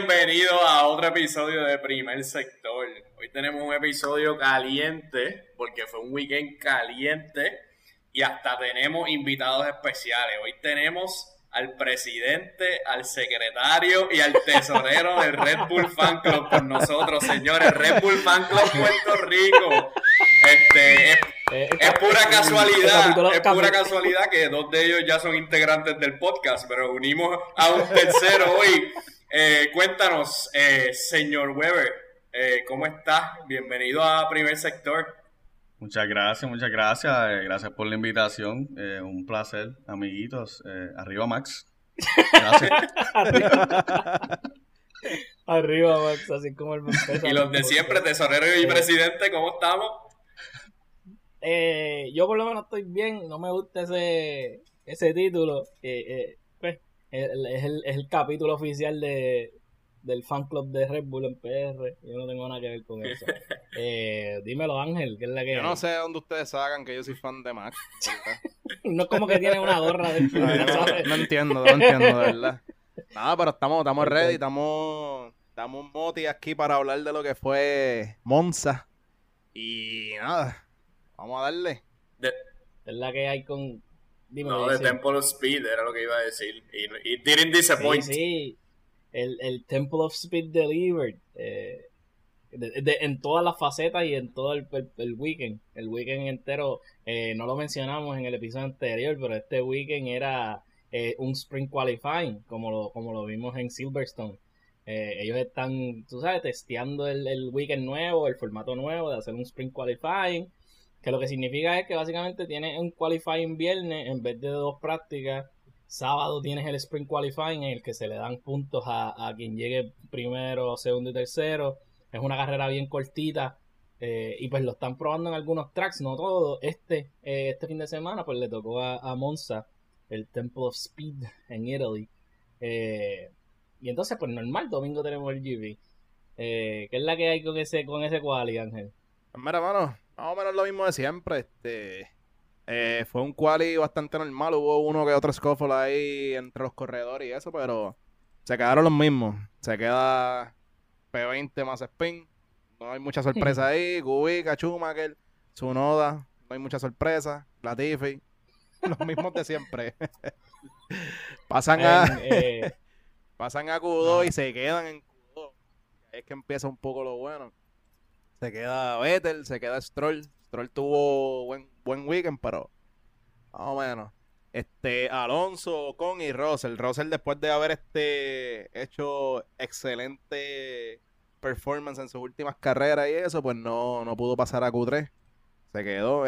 bienvenido a otro episodio de Primer Sector. Hoy tenemos un episodio caliente, porque fue un weekend caliente y hasta tenemos invitados especiales. Hoy tenemos al presidente, al secretario y al tesorero del Red Bull Fan Club con nosotros, señores. Red Bull Fan Club Puerto Rico. Es pura casualidad, que dos de ellos ya son integrantes del podcast, pero unimos a un tercero hoy. Cuéntanos, señor Weber, ¿cómo estás? Bienvenido a Primer Sector. Muchas gracias. Gracias por la invitación. Un placer, amiguitos. Arriba, Max. Gracias. Arriba, Max, así como el Max. Y los de siempre, tesorero y presidente, ¿cómo estamos? Yo por lo menos estoy bien, no me gusta ese título. Pues, es el capítulo oficial del fan club de Red Bull en PR. Yo no tengo nada que ver con eso. Dímelo, Ángel, ¿qué es la que yo es? No sé de dónde ustedes sacan que yo soy fan de Max. No es como que tiene una gorra del club. No entiendo, de verdad. Nada, pero estamos ready, estamos moti aquí para hablar de lo que fue Monza. Y nada, vamos a darle. Es la que hay con... Dímelo, no, de Temple of Speed era lo que iba a decir. Y didn't disappoint. Sí. El Temple of Speed Delivered, en todas las facetas y en todo el weekend. El weekend entero, no lo mencionamos en el episodio anterior, pero este weekend era un sprint qualifying, como lo vimos en Silverstone. Ellos están, tú sabes, testeando el weekend nuevo, el formato nuevo de hacer un sprint qualifying, que lo que significa es que básicamente tienes un qualifying viernes en vez de dos prácticas. Sábado tienes el sprint qualifying en el que se le dan puntos a quien llegue primero, segundo y tercero. Es una carrera bien cortita, y pues lo están probando en algunos tracks, no todos. Este fin de semana pues le tocó a Monza, el Temple of Speed en Italy. Y entonces pues normal, domingo tenemos el GP. ¿Qué es la que hay con ese quali, Ángel? Mira, mano, más o menos lo mismo de siempre. Fue un quali bastante normal, hubo uno que otro scuffle ahí entre los corredores y eso, pero se quedaron los mismos. Se queda P20 más spin, no hay mucha sorpresa ahí. Kubica, Schumacher, Tsunoda, no hay mucha sorpresa. Latifi, los mismos de siempre. Pasan a Q2 no. Y se quedan en Q2. Es que empieza un poco lo bueno. Se queda Vettel, se queda Stroll. Stroll tuvo buen weekend, pero más o menos. Alonso, Ocon y Russell. Russell, después de haber hecho excelente performance en sus últimas carreras y eso, pues no pudo pasar a Q3. Se quedó.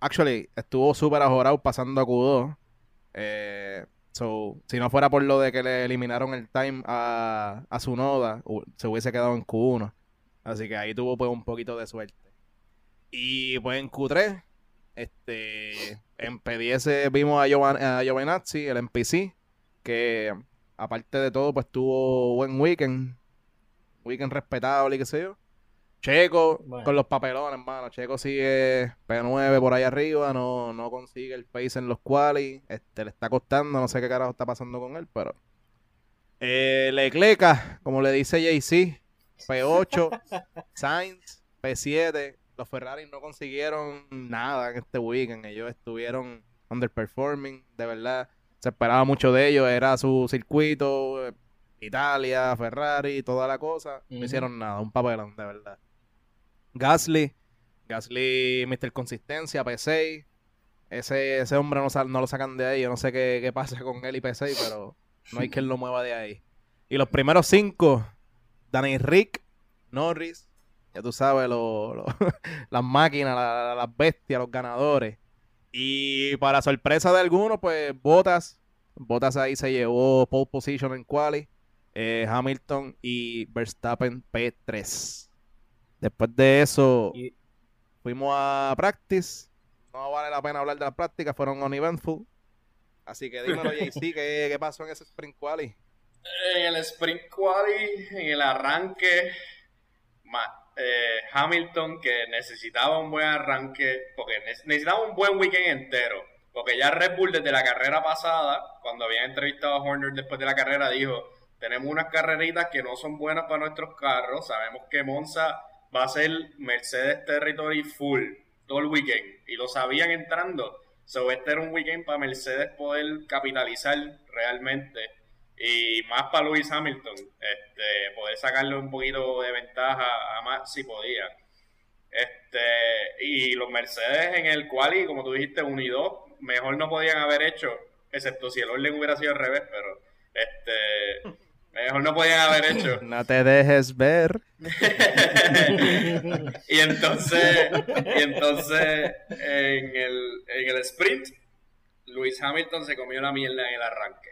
Actually, estuvo súper ajorado pasando a Q2. So, si no fuera por lo de que le eliminaron el time a Tsunoda, se hubiese quedado en Q1. Así que ahí tuvo pues un poquito de suerte. Y pues en Q3... en P10 vimos a Giovinazzi, el MPC, que aparte de todo pues tuvo buen weekend respetable y qué sé yo. Checo, bueno, con los papelones, hermano. Checo sigue P9 por ahí arriba, no consigue el pace en los quali, le está costando, no sé qué carajo está pasando con él, pero Leclerc, como le dice JC, P8, Sainz, P7. Los Ferrari no consiguieron nada en este weekend. Ellos estuvieron underperforming, de verdad. Se esperaba mucho de ellos. Era su circuito, Italia, Ferrari, toda la cosa. No hicieron nada, un papelón, de verdad. Gasly, Mr. Consistencia, P6. Ese hombre no lo sacan de ahí. Yo no sé qué pasa con él y P6, pero no hay quien lo mueva de ahí. Y los primeros 5, Daniel Ricciardo, Norris. Ya tú sabes, las máquinas, las bestias, los ganadores. Y para sorpresa de algunos, pues Bottas ahí se llevó pole position en quali. Hamilton y Verstappen P3. Después de eso, fuimos a practice. No vale la pena hablar de las prácticas, fueron uneventful. Así que dímelo, JC, ¿qué pasó en ese sprint quali? En el sprint quali, en el arranque, Hamilton, que necesitaba un buen arranque, porque necesitaba un buen weekend entero, porque ya Red Bull desde la carrera pasada, cuando habían entrevistado a Horner después de la carrera, dijo tenemos unas carreritas que no son buenas para nuestros carros. Sabemos que Monza va a ser Mercedes Territory full todo el weekend, y lo sabían entrando. So, este era un weekend para Mercedes poder capitalizar realmente, y más para Lewis Hamilton, poder sacarle un poquito de ventaja a Max si podía. Y los Mercedes en el quali, como tú dijiste, 1 y 2, mejor no podían haber hecho, excepto si el orden hubiera sido al revés, pero mejor no podían haber hecho. No te dejes ver. y entonces en el sprint, Lewis Hamilton se comió la mierda en el arranque.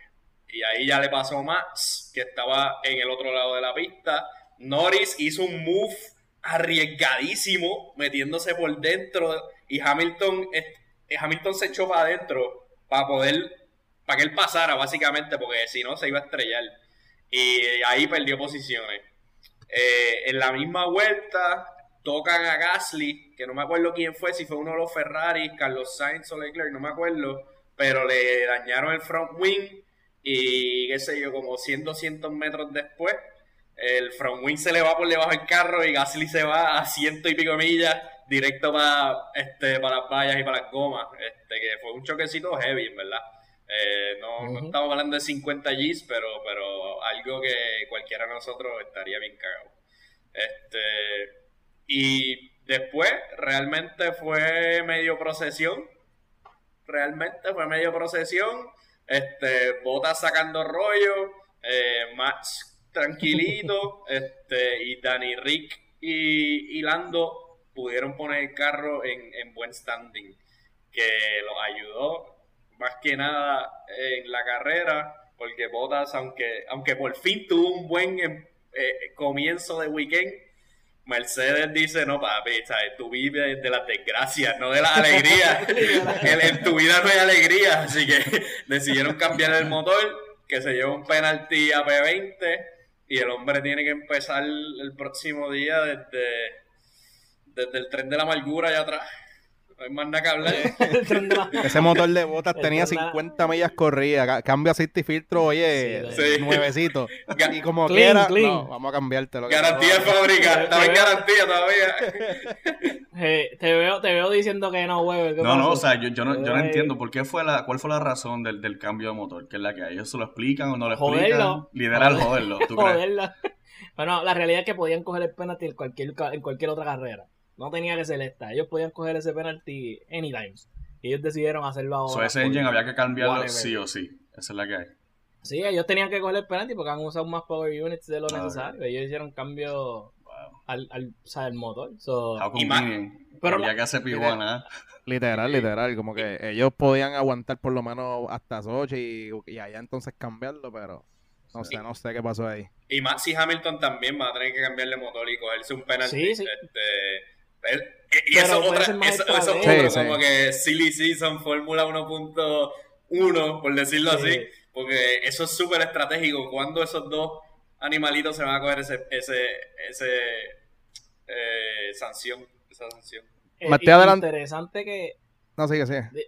Y ahí ya le pasó Max, que estaba en el otro lado de la pista. Norris hizo un move arriesgadísimo, metiéndose por dentro, y Hamilton se echó para adentro para que él pasara, básicamente, porque si no se iba a estrellar. Y ahí perdió posiciones. En la misma vuelta tocan a Gasly, que no me acuerdo quién fue, si fue uno de los Ferrari, Carlos Sainz o Leclerc, no me acuerdo, pero le dañaron el front wing, y qué sé yo, como 100, 200 metros después, el front wing se le va por debajo del carro y Gasly se va a 100 y pico millas directo para las vallas y para las gomas, que fue un choquecito heavy, en verdad. No estamos hablando de 50 Gs, pero algo que cualquiera de nosotros estaría bien cagado. Y después realmente fue medio procesión, Bottas sacando rollo, Max tranquilito, y Danny Rick y Lando pudieron poner el carro en buen standing, que los ayudó más que nada en la carrera, porque Bottas, aunque por fin tuvo un buen comienzo de weekend, Mercedes dice, no papi, ¿sabes? Tú vives de las desgracias, no de las alegrías. En tu vida no hay alegría, así que decidieron cambiar el motor, que se lleva un penalti a P20, y el hombre tiene que empezar el próximo día desde el tren de la amargura allá atrás. No hay más nada que hablar. Ese motor de Bottas tenía 50 millas corridas. Cambio aceite y filtro, oye, sí, nuevecito. Y como quiera, no, vamos a cambiártelo. Garantía de fábrica, estaba en garantía todavía. Te veo diciendo que no, güey. No, o sea, yo no entiendo por qué cuál fue la razón del cambio de motor, que es la que a ellos se lo explican o no lo explican. Literal, joderlo, ¿tú crees? Joderlo. Bueno, la realidad es que podían coger el penalti en cualquier otra carrera. No tenía que ser esta. Ellos podían coger ese penalty anytime. Y ellos decidieron hacerlo ahora. So ese engine había que cambiarlo sí o sí. Esa es la que hay. Sí, ellos tenían que coger el penalty porque han usado más power units de lo necesario. Ellos hicieron cambio al motor. So, y más. Pero había que hacer pibona. Literal. Como que ellos podían aguantar por lo menos hasta Sochi y allá entonces cambiarlo, pero... No sé qué pasó ahí. Y Maxi Hamilton también va a tener que cambiarle motor y cogerse un penalty. Sí. Y eso es otro, como que silly season Fórmula 1.1, por decirlo así, porque eso es súper estratégico. Cuando esos dos animalitos se van a coger esa sanción. Interesante que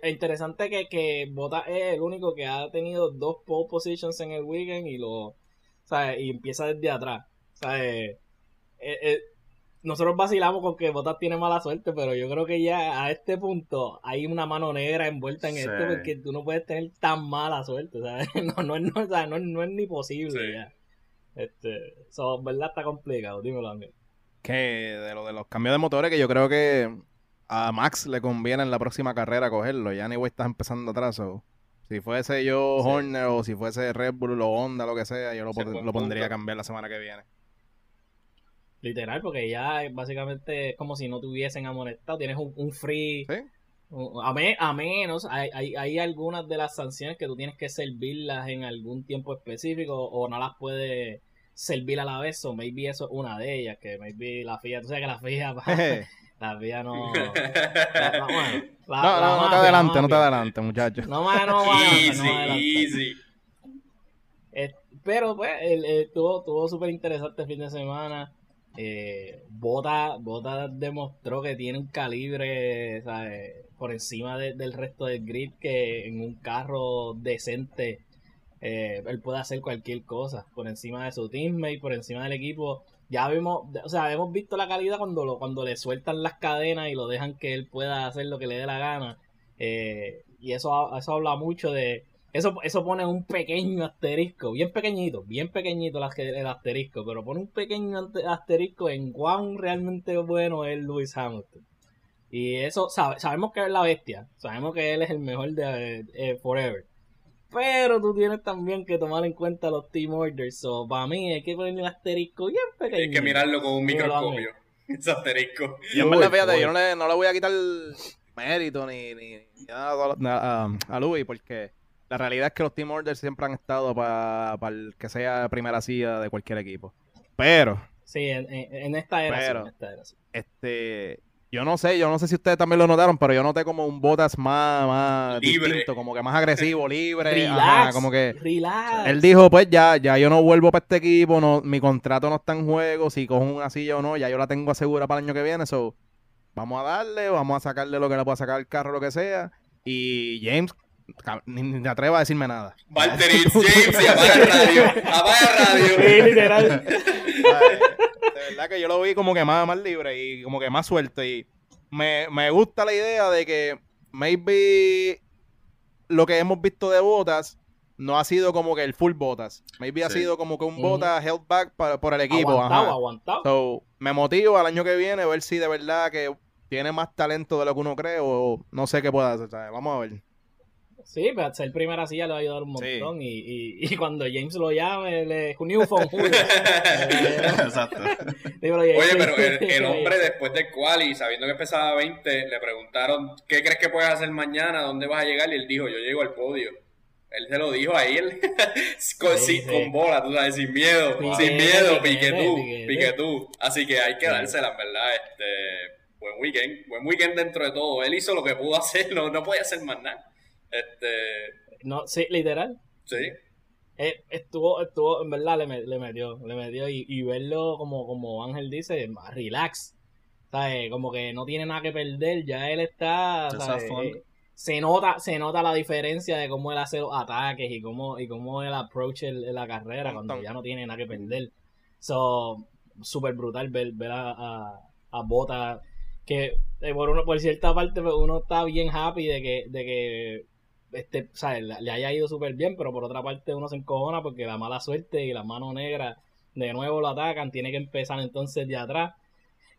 interesante que Bottas es el único que ha tenido dos pole positions en el weekend y lo, ¿sabes? Y empieza desde atrás, ¿sabes? Nosotros vacilamos con que Bottas tiene mala suerte, pero yo creo que ya a este punto hay una mano negra envuelta en esto, porque tú no puedes tener tan mala suerte, ¿sabes? No es ni posible ya. En verdad está complicado, dímelo a mí. Que de los cambios de motores, que yo creo que a Max le conviene en la próxima carrera cogerlo, ya ni voy a estar empezando atrás. Si fuese yo Horner o si fuese Red Bull o Honda, lo que sea, yo lo pondría a cambiar la semana que viene. Literal, porque ya básicamente es como si no te hubiesen amonestado. Tienes un free... ¿Sí? A menos, hay algunas de las sanciones que tú tienes que servirlas en algún tiempo específico o no las puedes servir a la vez. O maybe eso es una de ellas, que maybe la FIA... Tú sabes que la FIA... La FIA no... No te adelantes, muchachos. Easy. Pero pues, tuvo súper interesante el fin de semana. Bottas demostró que tiene un calibre, ¿sabes? Por encima del resto del grid, que en un carro decente él puede hacer cualquier cosa por encima de su teammate, por encima del equipo. Ya vimos, o sea, hemos visto la calidad cuando le sueltan las cadenas y lo dejan que él pueda hacer lo que le dé la gana. Y eso habla mucho de... Eso pone un pequeño asterisco, bien pequeñito el asterisco, pero pone un pequeño asterisco en cuán realmente bueno es Lewis Hamilton. Y eso, sabemos que es la bestia, sabemos que él es el mejor de forever. Pero tú tienes también que tomar en cuenta los team orders, so para mí hay que ponerle un asterisco bien pequeño. Hay que mirarlo con un microscopio, ese asterisco. Yo no le voy a quitar el mérito ni nada a Lewis, porque... La realidad es que los team orders siempre han estado para el que sea primera silla de cualquier equipo. Pero... Sí, en esta era. Pero, sí, en esta era, sí. Yo no sé si ustedes también lo notaron, pero yo noté como un Bottas más libre. Distinto, como que más agresivo, libre. Relax. Él dijo, pues ya yo no vuelvo para este equipo, no, mi contrato no está en juego, si cojo una silla o no, ya yo la tengo asegurada para el año que viene, so vamos a darle, vamos a sacarle lo que le pueda sacar el carro, lo que sea. Y James... Ni te atrevas a decirme nada. Valtteri, James, y apaga el radio. Sí, literal. De verdad que yo lo vi como que más libre y como que más suelto. Y me gusta la idea de que maybe lo que hemos visto de Bottas no ha sido como que el full Bottas. Maybe sí. Ha sido como que un Bottas held back por el equipo. Aguantado. So, me motivo al año que viene a ver si de verdad que tiene más talento de lo que uno cree o no sé qué pueda hacer. ¿Sabes? Vamos a ver. Sí, pero ser primera silla le va a ayudar un montón. Sí. Y cuando James lo llame, le new phone. Exacto. Oye, pero el hombre después del quali, sabiendo que pesaba 20, le preguntaron, ¿qué crees que puedes hacer mañana? ¿Dónde vas a llegar? Y él dijo, yo llego al podio. Él se lo dijo a él. Con bola, tú sabes, sin miedo. Piquetú. Así que hay que dársela, en verdad. Buen weekend dentro de todo. Él hizo lo que pudo hacer, no podía hacer más nada. No, sí, literal. Sí. Estuvo, en verdad le metió y verlo como Ángel dice, relax. ¿Sabes? Como que no tiene nada que perder, ya él está, ¿sabes? Se nota la diferencia de cómo él hace los ataques y cómo él approach la carrera cuando ya no tiene nada que perder. So, súper brutal ver a Bottas que por cierta parte uno está bien happy de que o sea, le haya ido súper bien, pero por otra parte uno se encojona porque la mala suerte y las manos negras de nuevo lo atacan, tiene que empezar entonces de atrás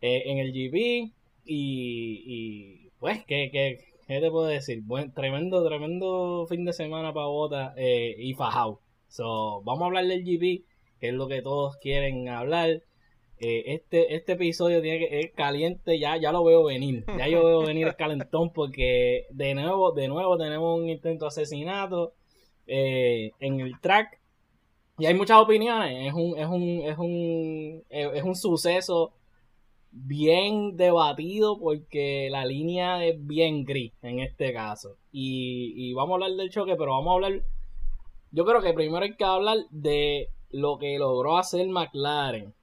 en el GP y pues ¿qué te puedo decir? Tremendo fin de semana para Bottas y Fajau. So, vamos a hablar del GP, que es lo que todos quieren hablar. Este episodio tiene que es caliente, ya lo veo venir. Ya yo veo venir el calentón porque de nuevo tenemos un intento de asesinato en el track. Y hay muchas opiniones, es un suceso bien debatido porque la línea es bien gris en este caso. Y vamos a hablar del choque, pero vamos a hablar, yo creo que primero hay que hablar de lo que logró hacer McLaren.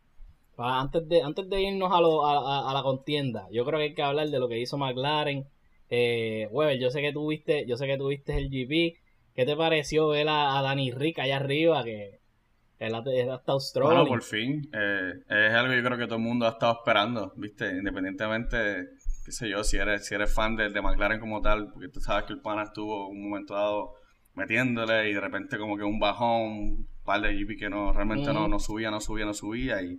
Antes de irnos a la contienda, yo creo que hay que hablar de lo que hizo McLaren. Weber, yo sé que tuviste el GP. ¿Qué te pareció ver a Dani Ric allá arriba? Que él ha estado strong. Bueno, por fin. Es algo que yo creo que todo el mundo ha estado esperando, ¿viste? Independientemente, qué sé yo, si eres fan de McLaren como tal, porque tú sabes que el pana estuvo un momento dado metiéndole y de repente como que un bajón, un par de GP que no realmente no subía y...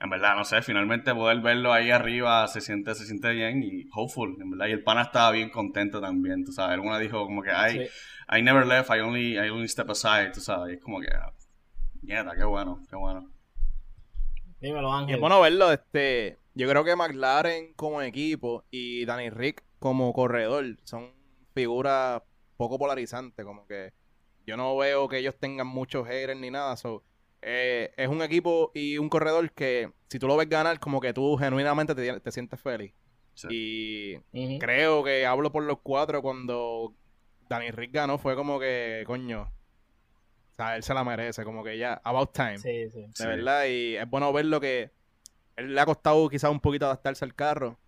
En verdad, no sé, finalmente poder verlo ahí arriba se siente bien y hopeful, en verdad. Y el pana estaba bien contento también, tú sabes. Alguna dijo como que, I never left, I only step aside, tú sabes. Y es como que, nieta, qué bueno. Dímelo, Ángel. Es bueno verlo, yo creo que McLaren como equipo y Dani Ric como corredor son figuras poco polarizantes, como que yo no veo que ellos tengan muchos haters ni nada, so... es un equipo y un corredor que si tú lo ves ganar, como que tú genuinamente te sientes feliz. Sí. Y creo que hablo por los cuatro. Cuando Dani Ric ganó fue como que, coño, o sea, él se la merece, como que ya, about time. Sí. De verdad, y es bueno verlo que él le ha costado quizás un poquito adaptarse al carro,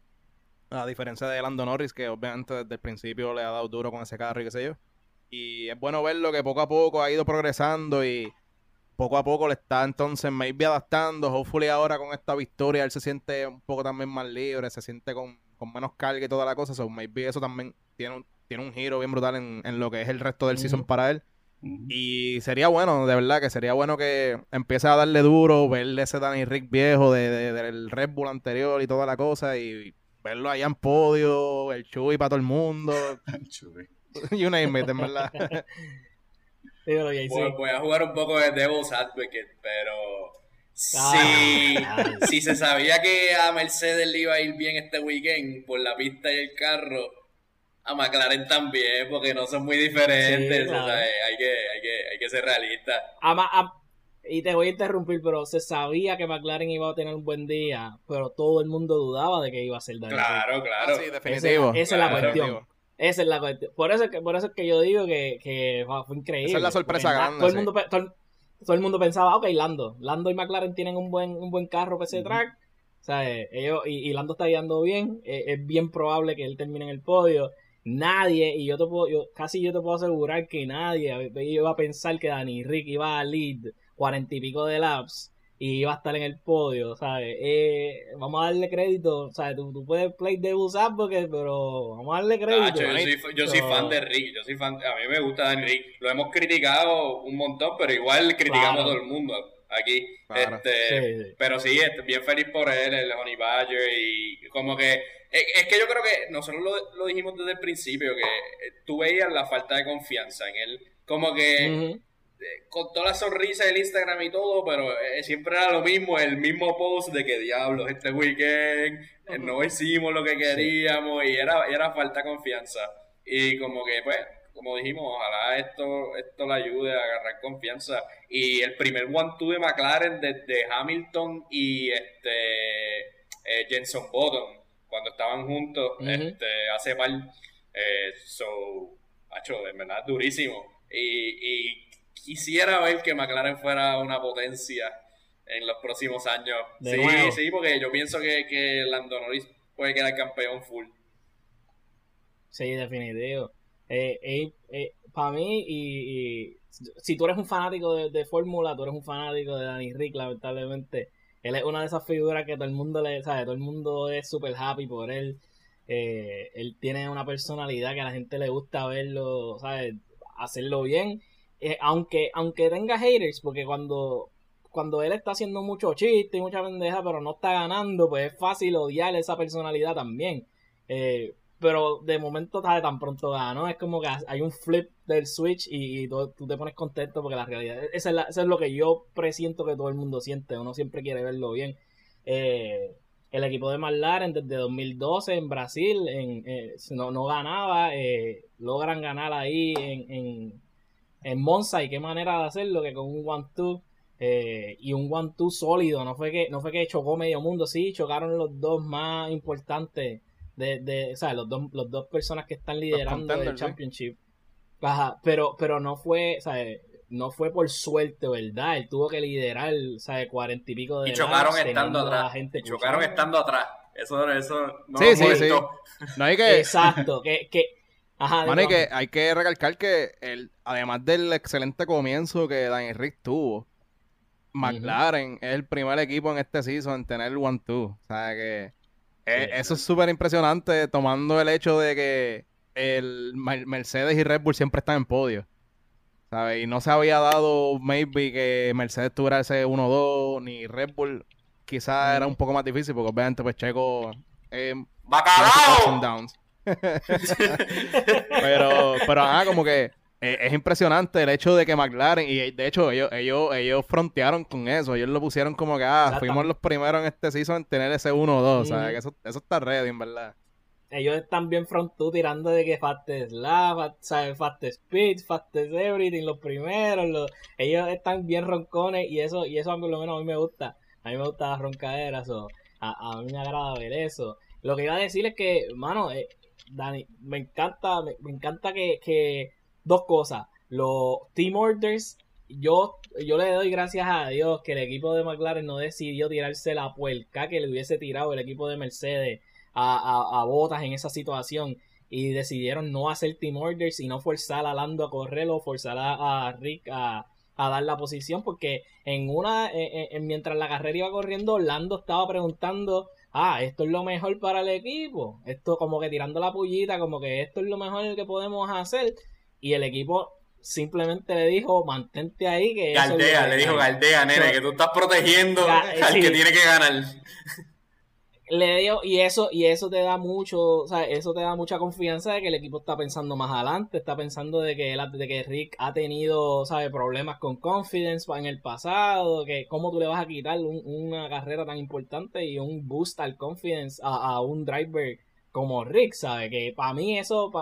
a diferencia de Lando Norris, que obviamente desde el principio le ha dado duro con ese carro y qué sé yo. Y es bueno verlo que poco a poco ha ido progresando y poco a poco le está entonces maybe adaptando. Hopefully ahora con esta victoria él se siente un poco también más libre, se siente con menos carga y toda la cosa. So maybe eso también tiene un giro bien brutal en lo que es el resto del season para él. Y sería bueno, de verdad, que sería bueno que empiece a darle duro, verle ese Danny Rick viejo del Red Bull anterior y toda la cosa, y verlo allá en podio, el Chuy para todo el mundo. El Chuy. You name it, en verdad. Voy a jugar un poco de Devil's Advocate, pero si se sabía que a Mercedes le iba a ir bien este weekend por la pista y el carro, a McLaren también, porque no son muy diferentes. Sí, claro. O sea, hay que ser realistas. Y te voy a interrumpir, pero se sabía que McLaren iba a tener un buen día, pero todo el mundo dudaba de que iba a ser Daniel. Claro. Sí, definitivo. Esa es la cuestión. Esa es la cuestión. Por eso es que yo digo que fue increíble. Esa es la sorpresa grande. Todo el mundo pensaba, ok, Lando y McLaren tienen un buen carro para ese track. O sea, ellos, y Lando está guiando bien. Es bien probable que él termine en el podio. Nadie, y yo te puedo asegurar que nadie iba a pensar que Danny Rick iba a lead 40 y pico de laps y iba a estar en el podio, ¿sabes? Vamos a darle crédito, ¿sabes? Tú puedes play Devil's Advocate, pero vamos a darle crédito. Yo soy fan de Rick, a mí me gusta Danny Rick, lo hemos criticado un montón, pero igual criticamos a todo el mundo aquí, claro. Pero sí, bien feliz por él, el Honey Badger, y como que es que yo creo que nosotros lo dijimos desde el principio, que tú veías la falta de confianza en él, como que con toda la sonrisa del Instagram y todo, pero siempre era lo mismo, el mismo post de que diablos este weekend, no hicimos lo que queríamos, y era falta de confianza, y como que pues, como dijimos, ojalá esto le ayude a agarrar confianza. Y el primer 1-2 de McLaren desde Hamilton y Jenson Button, cuando estaban juntos, hace mal. De verdad, durísimo. Y quisiera ver que McLaren fuera una potencia en los próximos años. Sí, porque yo pienso que Lando Norris puede quedar campeón full. Sí, definitivo. Para mí, y si tú eres un fanático de Fórmula, tú eres un fanático de Danny Rick, lamentablemente. Él es una de esas figuras que todo el mundo le sabe, todo el mundo es super happy por él. Él tiene una personalidad que a la gente le gusta verlo, ¿sabes? Hacerlo bien. Aunque tenga haters, porque cuando él está haciendo mucho chiste y mucha pendeja, pero no está ganando, pues es fácil odiar esa personalidad también. Pero de momento, ¿sabes? Tan pronto ganó, es como que hay un flip del switch y tú te pones contento porque la realidad, eso es lo que yo presiento que todo el mundo siente, uno siempre quiere verlo bien. El equipo de McLaren desde 2012 en Brasil no ganaba, logran ganar ahí en Monza, y qué manera de hacerlo, que con un 1-2 y un 1-2 sólido, no fue que chocó medio mundo, sí, chocaron los dos más importantes. Los dos personas que están liderando el championship. Ajá, pero no fue, ¿sabes? No fue por suerte, ¿verdad? Él tuvo que liderar, ¿sabes? 40 y pico de... Y chocaron estando atrás. Eso no sí, sí, sí. No hay que... Exacto. Hay que recalcar que además del excelente comienzo que Daniel Rick tuvo, McLaren es el primer equipo en este season en tener el 1-2. O sea que... Eso es súper impresionante, tomando el hecho de que el Mercedes y Red Bull siempre están en podio, ¿sabes? Y no se había dado maybe que Mercedes tuviera ese 1-2, ni Red Bull. Quizás era un poco más difícil, porque obviamente pues Checo... ¡bacalao! Pero como que es impresionante el hecho de que McLaren... Y de hecho ellos frontearon con eso. Ellos lo pusieron como que fuimos los primeros en este season en tener ese 1-2. O sea, que eso está ready, en verdad. Ellos están bien frontú tirando de que fastest lap, fastest pitch, fastest everything, los primeros. Ellos están bien roncones, y eso por lo menos a mí me gusta. A mí me gustan las roncaderas. A mí me agrada ver eso. Lo que iba a decir es que, mano, Dani, me encanta que dos cosas. Los team orders, yo le doy gracias a Dios que el equipo de McLaren no decidió tirarse la puerca que le hubiese tirado el equipo de Mercedes a Bottas en esa situación. y decidieron no hacer team orders, sino forzar a Lando a correr o forzar a Rick a dar la posición, porque mientras la carrera iba corriendo, Lando estaba preguntando, esto es lo mejor para el equipo, esto como que tirando la pullita, como que esto es lo mejor que podemos hacer, y el equipo simplemente le dijo, mantente ahí, que galdea, le dijo, galdea, nene, que tú estás protegiendo al que tiene que ganar. Le digo, y eso te da mucho, o sea, eso te da mucha confianza de que el equipo está pensando más adelante, está pensando de que Rick ha tenido, ¿sabes?, problemas con confidence en el pasado, que cómo tú le vas a quitar una carrera tan importante y un boost al confidence a un driver como Rick, ¿sabes? Que para mí eso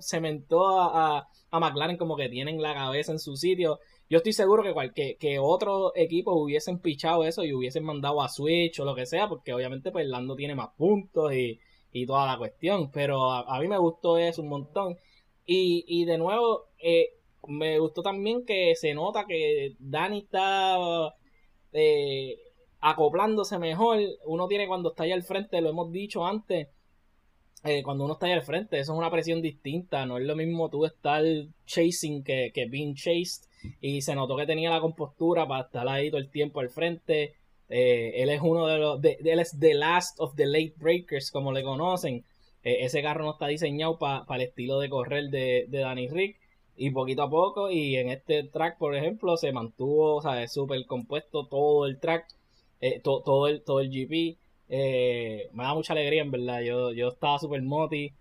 cementó a McLaren como que tienen la cabeza en su sitio. Yo estoy seguro que otros equipos hubiesen pichado eso y hubiesen mandado a Switch o lo que sea, porque obviamente pues Lando tiene más puntos y toda la cuestión, pero a mí me gustó eso un montón. Y de nuevo, me gustó también que se nota que Dani está acoplándose mejor. Uno tiene cuando está allá al frente, lo hemos dicho antes, cuando uno está allá al frente, eso es una presión distinta, no es lo mismo tú estar chasing que being chased. Y se notó que tenía la compostura para estar ahí todo el tiempo al frente. Él es uno de los... él es the last of the late breakers, como le conocen. Ese carro no está diseñado para el estilo de correr de Danny Ric. Y poquito a poco, y en este track, por ejemplo, se mantuvo, ¿sabes?, súper compuesto todo el track, todo el GP. Me da mucha alegría, en verdad. Yo estaba súper moti.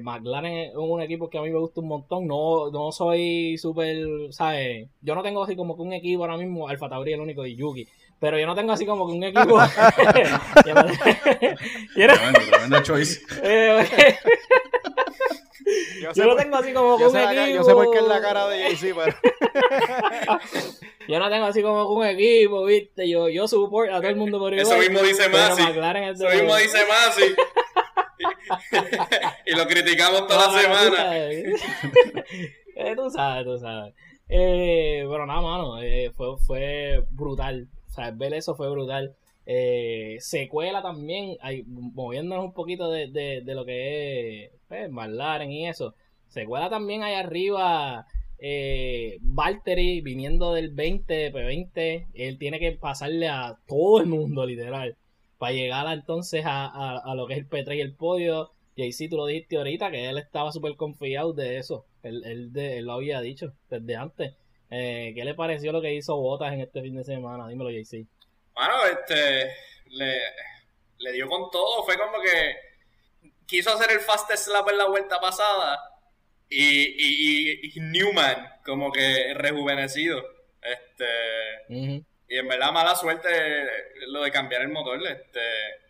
McLaren es un equipo que a mí me gusta un montón. No soy súper, ¿sabes? Yo no tengo así como que un equipo ahora mismo. Alfa Tauri es el único de Yuki. Pero yo no tengo así como que un equipo. Tremenda choice. Yo no tengo así como que un equipo. Yo sé por qué es la cara de JC, pero. Yo no tengo así como que un equipo, ¿viste? Yo support a todo el mundo por igual. Eso mismo dice Masi. Eso mismo dice Masi. Y lo criticamos toda la semana. Tú sabes. Pero nada, mano, fue brutal. O sea, ver eso fue brutal. Secuela también, moviéndonos un poquito de lo que es McLaren y eso. Secuela también ahí arriba. Valtteri viniendo del 20, P20. Él tiene que pasarle a todo el mundo, literal, para llegar entonces a lo que es el P3 y el podio. JC, tú lo dijiste ahorita, que él estaba súper confiado de eso. Él lo había dicho desde antes. ¿Qué le pareció lo que hizo Bottas en este fin de semana? Dímelo, JC. Bueno, le dio con todo. Fue como que quiso hacer el fast slap en la vuelta pasada y Newman como que rejuvenecido. Y en verdad mala suerte lo de cambiar el motor,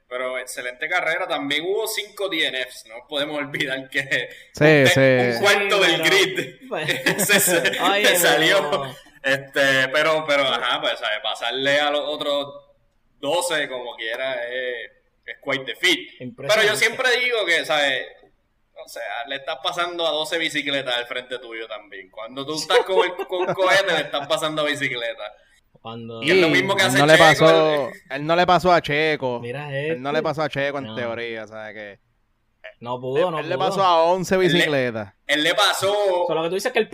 pero excelente carrera. También hubo 5 DNFs, no podemos olvidar que un cuarto del grid se salió. No. Pero ajá, pues ¿sabes? Pasarle a los otros 12 como quiera es quite the feat. Pero yo siempre digo que, ¿sabes?, o sea, le estás pasando a 12 bicicletas al frente tuyo también. Cuando tú estás con cohete, le estás pasando a bicicletas. Y es lo mismo que hace Checo. Él no le pasó a Checo. Él no le pasó a Checo en teoría, ¿sabes qué? No pudo. Él le pasó a 11 bicicletas. Él le pasó... O sea, lo que tú dices es que el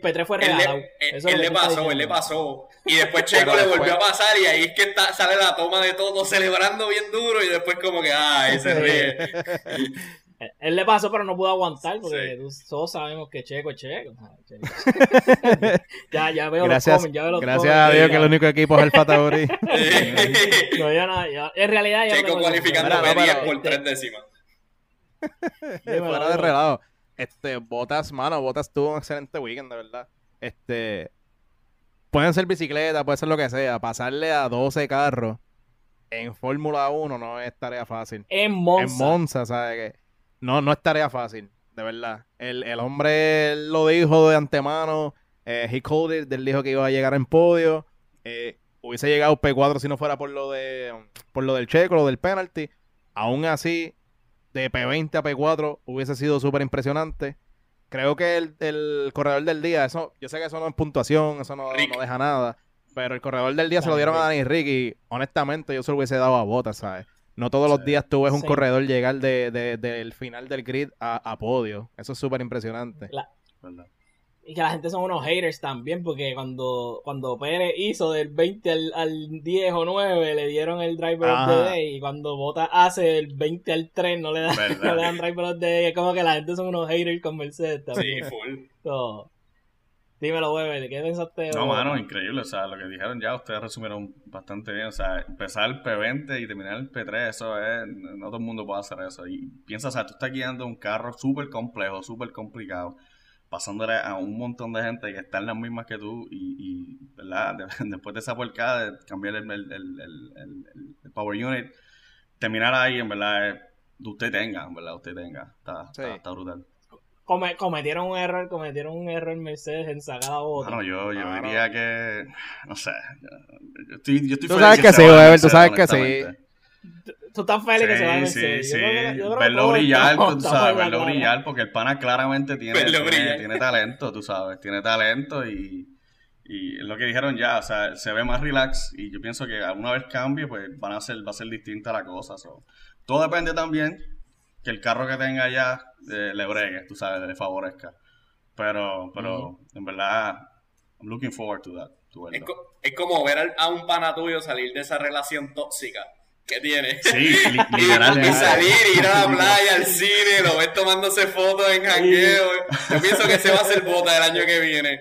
P3 fue regalado. Él le pasó. Y después Checo le volvió a pasar y ahí es que sale la toma de todo celebrando bien duro y después como que, se ríe. Él le pasó, pero no pudo aguantar, porque todos sabemos que Checo es Checo. Ya veo los comments. Gracias a Dios que el único equipo es el Alfa Tauri. En realidad... Checo cualificando medias por 3 décimas. Fuera de relajo. Bottas tuvo un excelente weekend, de verdad. Pueden ser bicicletas, puede ser lo que sea. Pasarle a 12 carros en Fórmula 1 no es tarea fácil. En Monza, ¿sabes qué? No es tarea fácil, de verdad. El hombre lo dijo de antemano. He called it. Él dijo que iba a llegar en podio. Hubiese llegado P4 si no fuera por lo del Checo, lo del penalty. Aún así, de P20 a P4 hubiese sido súper impresionante. Creo que el corredor del día, eso, yo sé que eso no es puntuación, eso no deja nada. Pero el corredor del día se lo dieron a Dani Ric y honestamente yo se lo hubiese dado a Bottas, ¿sabes? No todos los días tú ves un corredor llegar del final del grid a podio. Eso es súper impresionante. Y que la gente son unos haters también, porque cuando Pérez hizo del 20 al 10 o 9, le dieron el Driver of the Day, y cuando Bottas hace del 20 al 3 no le dan Driver of the Day. Es como que la gente son unos haters con Mercedes también. Sí, full. So, dímelo, Weber, ¿qué pensaste? No, mano, increíble. O sea, lo que dijeron ya, ustedes resumieron bastante bien. O sea, empezar el P20 y terminar el P3, eso es... No todo el mundo puede hacer eso. Y piensa, o sea, tú estás guiando un carro súper complejo, súper complicado, pasándole a un montón de gente que están las mismas que tú y ¿verdad? Después de esa porcada de cambiar el power unit, terminar ahí, en verdad, usted tenga. Está brutal. Cometieron un error Mercedes en sacar a Bottas. No, yo diría que... No sé. Yo estoy feliz. Tú sabes que sí. Tú estás feliz que se va a Mercedes. Sí. Verlo brillar, tú sabes. Verlo brillar, porque el pana claramente tiene talento, tú sabes. Tiene talento y lo que dijeron ya, o sea, se ve más relax. Y yo pienso que alguna vez cambie, pues va a ser distinta la cosa. So, todo depende también que el carro que tenga allá le bregue, tú sabes, le favorezca. Pero en verdad, I'm looking forward to that. Es como ver a un pana tuyo salir de esa relación tóxica que tiene. Sí, literal. Y salir, ir a la playa, al cine, lo ves tomándose fotos en jangueo. Yo pienso que ese va a ser Bottas el año que viene.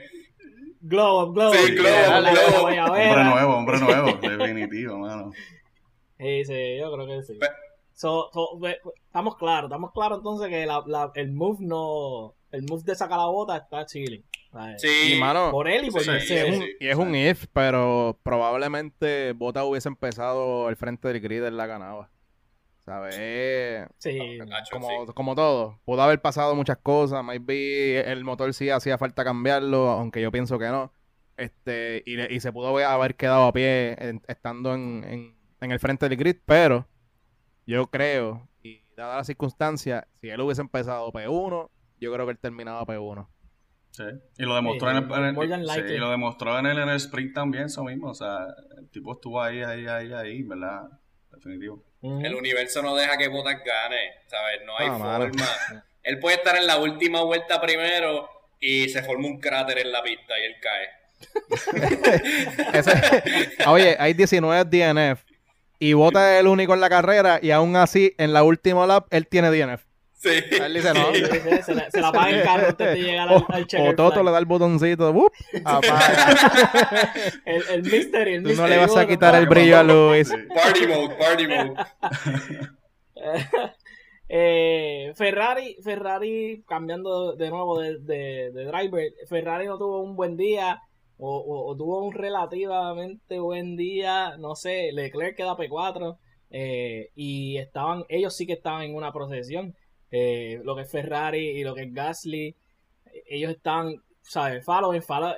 Globo. Sí, globo. Hombre nuevo, definitivo, mano. Sí, yo creo que sí. Estamos claros entonces que el move de sacar la bota está chilling. Sí, mano, por él y por él. Y es un if, pero probablemente Bota hubiese empezado al frente del grid, él la ganaba. ¿Sabes? Sí. Como todo. Pudo haber pasado muchas cosas, maybe el motor sí hacía falta cambiarlo, aunque yo pienso que no. Y se pudo haber quedado a pie estando en el frente del grid, pero... Yo creo, y dadas las circunstancias, si él hubiese empezado P1, yo creo que él terminaba P1. Sí, y lo demostró en el sprint también, eso mismo. O sea, el tipo estuvo ahí, ¿verdad? Definitivo. El universo no deja que Bottas gane, ¿sabes? No hay forma. Él puede estar en la última vuelta primero y se forma un cráter en la pista y él cae. Oye, hay 19 DNF. Y Bottas es el único en la carrera, y aún así, en la última lap, él tiene DNF. Sí. Él dice, no. Se la apaga el carro antes de llegar al checker. O Toto le da el botoncito. Apaga. el mystery. Tú no le vas a quitar el brillo a Luis. Party mode. Ferrari, cambiando de nuevo de driver, Ferrari no tuvo un buen día. O tuvo un relativamente buen día, no sé, Leclerc queda P4 y ellos sí que estaban en una procesión, lo que es Ferrari y lo que es Gasly, ellos estaban, ¿sabes?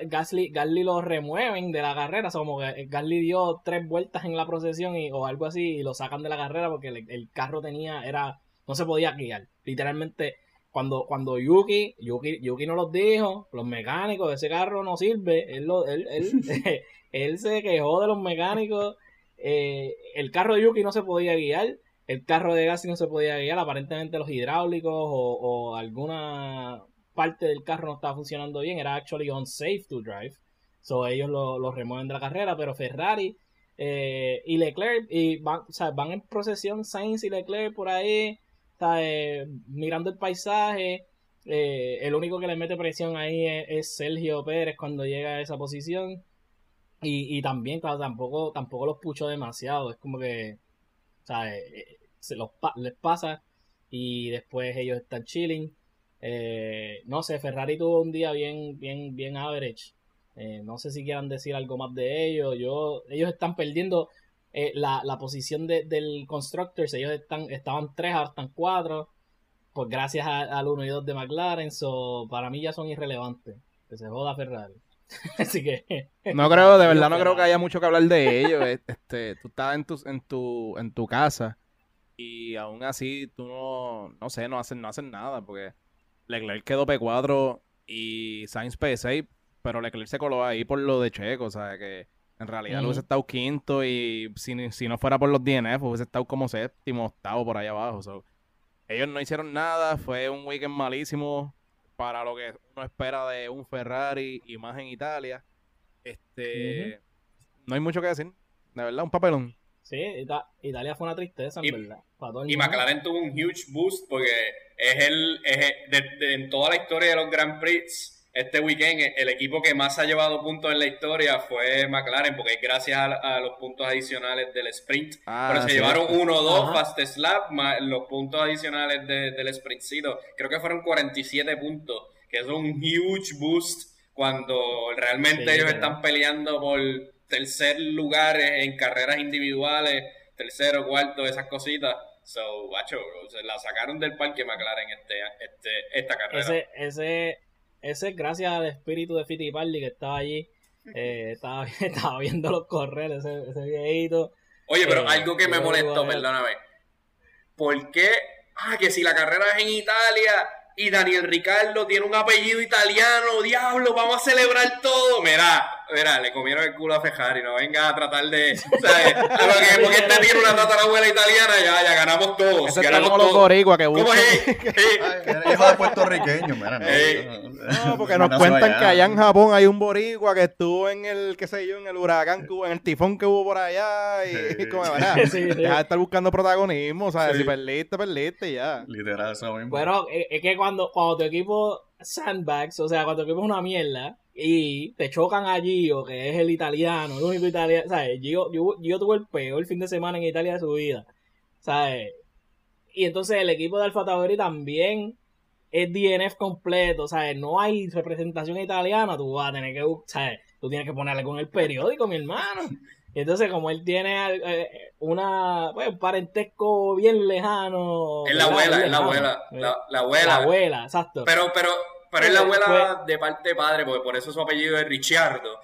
Gasly lo remueven de la carrera, o sea, como que Gasly dio 3 vueltas en la procesión o algo así y lo sacan de la carrera porque el carro no se podía guiar, literalmente. Cuando Yuki no los dijo, los mecánicos, ese carro no sirve, él se quejó de los mecánicos, el carro de Yuki no se podía guiar, el carro de Gasly no se podía guiar, aparentemente los hidráulicos o alguna parte del carro no estaba funcionando bien, era actually unsafe to drive, so ellos lo remueven de la carrera, pero Ferrari y Leclerc, van en procesión Sainz y Leclerc por ahí, mirando el paisaje, el único que le mete presión ahí es Sergio Pérez cuando llega a esa posición y también, claro, tampoco los puchó demasiado, es como que les pasa y después ellos están chilling, no sé, Ferrari tuvo un día bien average, no sé si quieran decir algo más de ellos. Ellos están perdiendo la posición del Constructors, ellos estaban 3, ahora están 4, pues gracias al 1 y 2 de McLaren, so, para mí ya son irrelevantes, que se joda Ferrari. Así que... No creo que haya mucho que hablar de ellos, tú estás en tu casa y aún así tú no hacen nada, porque Leclerc quedó P4 y Sainz P6, pero Leclerc se coló ahí por lo de Checo, o sea que En realidad hubiese estado quinto y si no fuera por los DNF hubiese estado como séptimo, octavo por ahí abajo. So, ellos no hicieron nada, fue un weekend malísimo para lo que uno espera de un Ferrari y más en Italia. No hay mucho que decir, de verdad, un papelón. Sí, Italia fue una tristeza, en verdad. Y McLaren tuvo un huge boost porque en toda la historia de los Grand Prix, este weekend, el equipo que más ha llevado puntos en la historia fue McLaren, porque es gracias a los puntos adicionales del sprint. Pero se llevaron 1-2 fast slap, más los puntos adicionales del sprintcito. Creo que fueron 47 puntos, que es un huge boost cuando realmente ellos están peleando por tercer lugar en carreras individuales, tercero, cuarto, esas cositas. So, bacho, la sacaron del parque McLaren esta carrera. Ese es gracias al espíritu de Fittipaldi que estaba allí, estaba viendo los correr, ese videíto. Oye, pero algo que me molestó, perdóname. ¿Por qué? Que si la carrera es en Italia y Daniel Ricciardo tiene un apellido italiano, diablo, vamos a celebrar todo. Mira, le comieron el culo a Ferrari, no venga a tratar de... ¿sabes? Porque este tiene una tatarabuela italiana, ya ganamos todos. Ese ganamos todos. Los boricua que buscan. Es hijo de puertorriqueño, mira. No, porque nos cuentan allá. Que allá en Japón hay un boricua que estuvo en el, qué sé yo, en el huracán, en el tifón que hubo por allá. Y como, ¿verdad? Deja de estar buscando protagonismo, ¿sabes? Sí. Si perdiste ya. Literal, eso mismo. Bueno, es que cuando tu equipo sandbags, o sea, cuando tu equipo es una mierda, y te chocan a Gio, que es el italiano, el único italiano, ¿sabes? Gio tuvo el peor fin de semana en Italia de su vida, ¿sabes? Y entonces el equipo de Alfa Tauri también es DNF completo, ¿sabes? No hay representación italiana, tú vas a tener que, ¿sabes? Tú tienes que ponerle con el periódico, mi hermano. Y entonces, como él tiene un parentesco bien lejano... Es la abuela, exacto. Pero es la abuela de parte de padre, porque por eso su apellido es Ricciardo.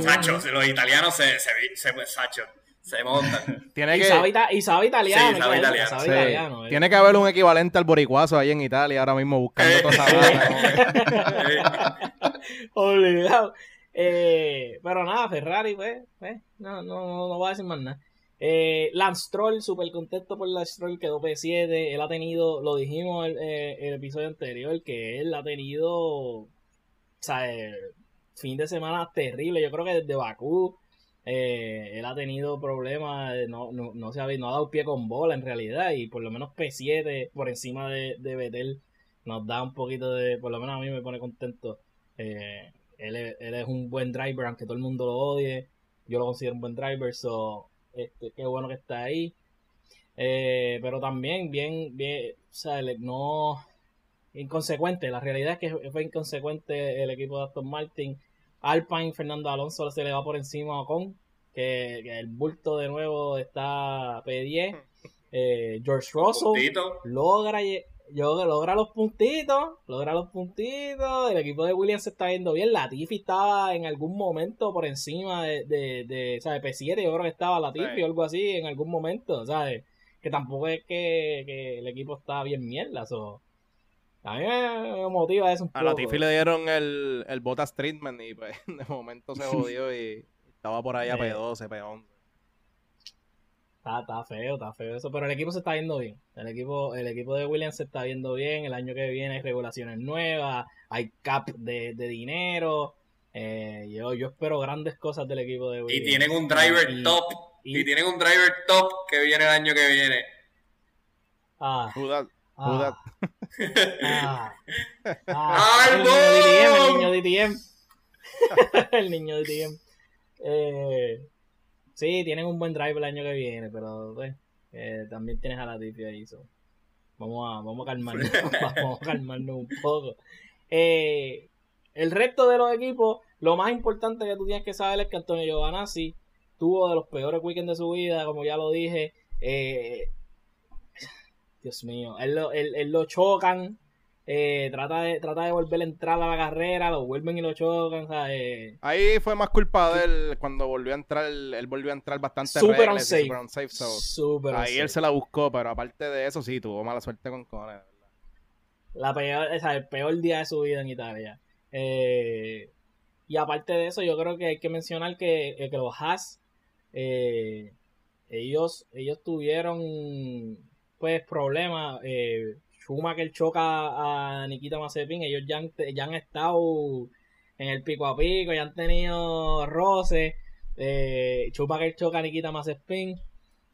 Sacho, los italianos se montan. Sabe italiano. Sí, sabe italiano. Tiene que haber un equivalente al boricuazo ahí en Italia ahora mismo buscando toda esa bala. Obligado. Pero nada, Ferrari, pues no voy a decir más nada. Lance Stroll, súper contento por Lance Stroll, quedó P7. Él ha tenido, lo dijimos el episodio anterior, que él ha tenido, o sea, fin de semana terrible. Yo creo que desde Bakú él ha tenido problemas, no ha dado pie con bola en realidad, y por lo menos P7 por encima de Vettel nos da un poquito de, por lo menos a mí me pone contento. Él es un buen driver, aunque todo el mundo lo odie, yo lo considero un buen driver, so... qué bueno que está ahí, pero también bien, o sea, no inconsecuente. La realidad es que fue inconsecuente el equipo de Aston Martin. Alpine, Fernando Alonso se le va por encima a Ocon, que el bulto de nuevo está P10. George Russell logra los puntitos. El equipo de Williams se está viendo bien. Latifi estaba en algún momento por encima de ¿sabes? P7, yo creo que estaba Latifi o algo así en algún momento, ¿sabes? Que tampoco es que el equipo está bien mierda. So. A mí me motiva eso un poco. A Latifi le dieron el Bottas treatment y pues, de momento se jodió y estaba por ahí a P12, P11. Está feo eso, pero el equipo se está viendo bien. El equipo de Williams se está viendo bien. El año que viene hay regulaciones nuevas, hay cap de dinero. Yo espero grandes cosas del equipo de Williams. Y tienen un driver top. Y tienen un driver top que viene el año que viene. Judad. El niño de DTM. Sí, tienen un buen drive el año que viene, pero pues, también tienes a Latifi ahí. So. Vamos a calmarnos un poco. El resto de los equipos, lo más importante que tú tienes que saber es que Antonio Giovinazzi tuvo de los peores weekends de su vida, como ya lo dije. Dios mío, él lo chocan. Trata de volver a entrar a la carrera, lo vuelven y lo chocan, ¿sabes? Ahí fue más culpa de él cuando volvió a entrar, él volvió a entrar bastante super unsafe. Ahí él se la buscó, pero aparte de eso sí tuvo mala suerte con Conner. El peor día de su vida en Italia. Y aparte de eso, yo creo que hay que mencionar que los Haas, ellos tuvieron pues problemas. Schumacher choca a Nikita Mazepin. Ellos ya han estado en el pico a pico, ya han tenido roces. Schumacher choca a Nikita Mazepin.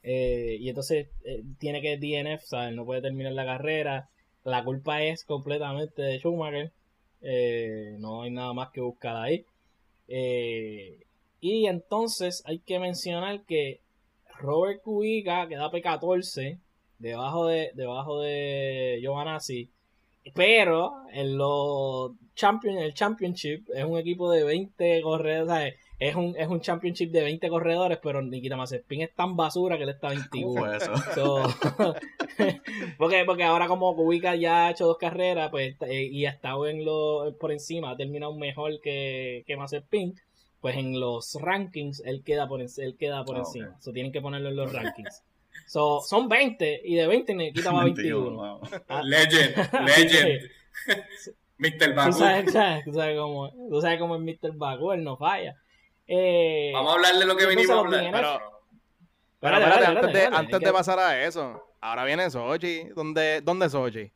Y entonces tiene que DNF, ¿sabes? No puede terminar la carrera. La culpa es completamente de Schumacher. No hay nada más que buscar ahí. Y entonces hay que mencionar que Robert Kubica queda P14 debajo de Giovinazzi, pero en los el championship es un equipo de 20 corredores, es un championship de 20 corredores, pero Nikita Mazepin es tan basura que él está 21. ¿Cómo fue eso? Porque ahora como Kubica ya ha hecho dos carreras, pues, y ha estado por encima, ha terminado mejor que Mazepin, pues en los rankings él queda por encima. Okay. So, tienen que ponerlo en los rankings. So, son 20 y de 20 Nikita va 21. Wow. Legend. Mr. Baku. Tú sabes cómo es Mr. Baku, él no falla. Vamos a hablar de lo que vinimos a hablar. Pero antes de pasar a eso, ahora viene Sochi. ¿Dónde es Sochi?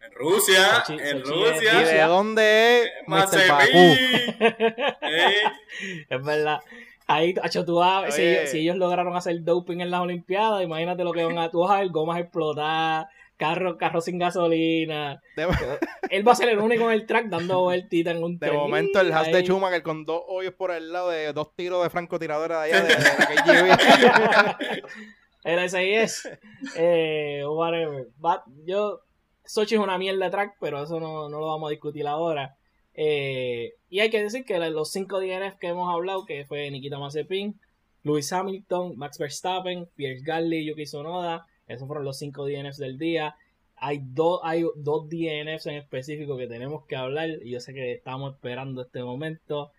En Rusia. Sochi. ¿Y de dónde es Mr. Baku? Es verdad. Ahí, Acho, tú vas, si ellos lograron hacer doping en las Olimpiadas, imagínate lo que van a tujar, gomas explotadas, carro sin gasolina. Él va a ser el único en el track dando vueltita en un tren. De momento el hash de Schumacher con dos hoyos por el lado de dos tiros de francotiradora de allá de el SIS. Whatever. Sochi es una mierda de track, pero eso no lo vamos a discutir ahora. Y hay que decir que los 5 DNF que hemos hablado, que fue Nikita Mazepin, Lewis Hamilton, Max Verstappen, Pierre Gasly, Yuki Tsunoda, esos fueron los 5 DNFs del día. Hay dos DNFs en específico que tenemos que hablar, y yo sé que estamos esperando este momento.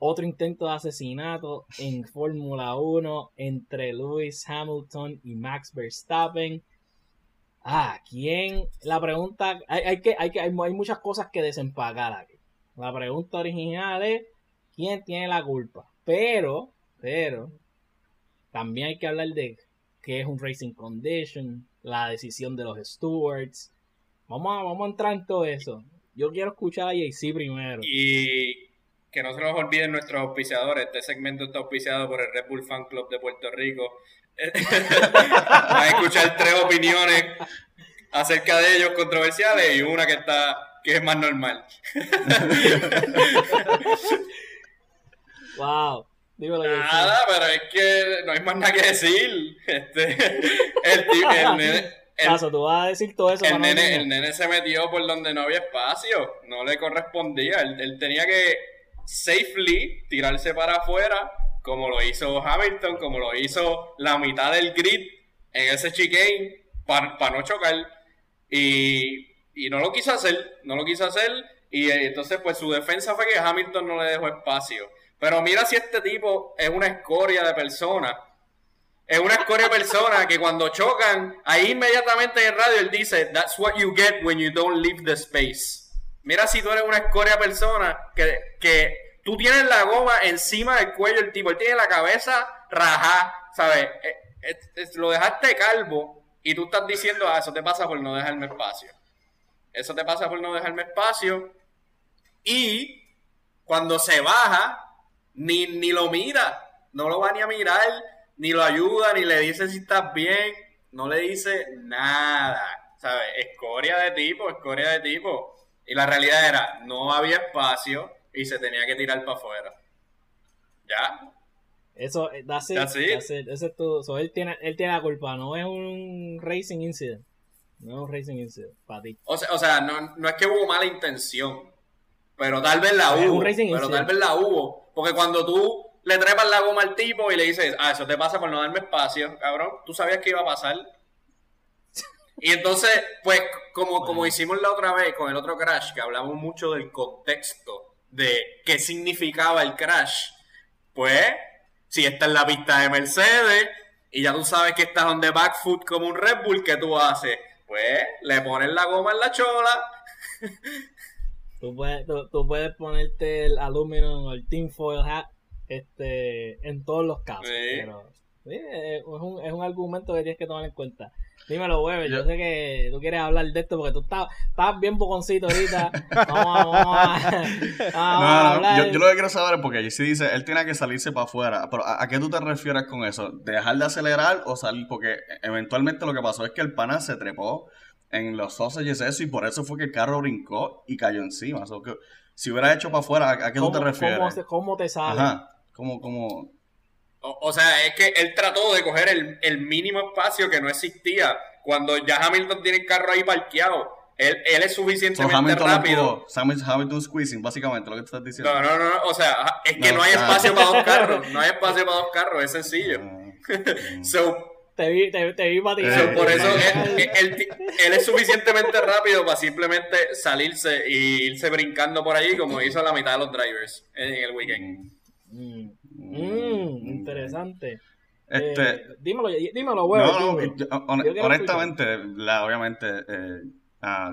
Otro intento de asesinato en Fórmula 1 entre Lewis Hamilton y Max Verstappen. ¿Quién? La pregunta... Hay muchas cosas que desempacar aquí. La pregunta original es ¿quién tiene la culpa? Pero también hay que hablar de qué es un racing condition, la decisión de los stewards. Vamos a entrar en todo eso. Yo quiero escuchar a JC primero. Y que no se nos olviden nuestros auspiciadores. Este segmento está auspiciado por el Red Bull Fan Club de Puerto Rico. Van a escuchar 3 opiniones acerca de ellos controversiales y una que es más normal. Wow. Dímelo, nada, pero es que no hay más nada que decir. Tú vas a decir todo eso. El nene se metió por donde no había espacio, no le correspondía. Él tenía que safely tirarse para afuera, como lo hizo Hamilton, como lo hizo la mitad del grid en ese chicane, para no chocar, y no lo quiso hacer, y entonces pues su defensa fue que Hamilton no le dejó espacio. Pero mira si este tipo es una escoria de persona, que cuando chocan, ahí inmediatamente en radio él dice, "That's what you get when you don't leave the space". Mira si tú eres una escoria de persona que tú tienes la goma encima del cuello del tipo, él tiene la cabeza rajada, ¿sabes? Lo dejaste calvo y tú estás diciendo, eso te pasa por no dejarme espacio. Y cuando se baja, ni lo mira, no lo va ni a mirar, ni lo ayuda, ni le dice si estás bien, no le dice nada, ¿sabes? Escoria de tipo. Y la realidad era, no había espacio, y se tenía que tirar para afuera. ¿Ya? Eso, that's it. Él tiene la culpa, no es un racing incident. Para ti. O sea, no es que hubo mala intención, pero tal vez la hubo. Porque cuando tú le trepas la goma al tipo y le dices, eso te pasa por no darme espacio, cabrón, tú sabías que iba a pasar. Y entonces, pues, como hicimos la otra vez con el otro crash, que hablamos mucho del contexto de qué significaba el crash, pues si esta es la pista de Mercedes y ya tú sabes que estás on the back foot como un Red Bull, ¿qué tú haces? Pues le pones la goma en la chola Tú puedes ponerte el aluminum o el tinfoil hat en todos los casos. Sí. Pero sí, es un argumento que tienes que tomar en cuenta. Dímelo, Weber, yo sé que tú quieres hablar de esto porque tú estás bien boconcito ahorita. Vamos a hablar. Yo lo que quiero saber es porque allí sí dice, él tiene que salirse para afuera. Pero ¿a qué tú te refieres con eso? ¿Dejar de acelerar o salir? Porque eventualmente lo que pasó es que el pana se trepó en los sausages eso y por eso fue que el carro brincó y cayó encima. O sea, que si hubiera hecho para afuera, ¿a qué tú te refieres? ¿Cómo te sale? Ajá, ¿cómo? O sea, es que él trató de coger el mínimo espacio que no existía. Cuando ya Hamilton tiene el carro ahí parqueado, él es suficientemente rápido. Hamilton squeezing, básicamente, lo que tú estás diciendo. No, o sea, es que no hay espacio para dos carros. No hay espacio para dos carros, es sencillo. Te vi matizando. Por eso él es suficientemente rápido para simplemente salirse e irse brincando por allí, como hizo la mitad de los drivers en el weekend. Interesante. Dímelo, güey. Honestamente, obviamente,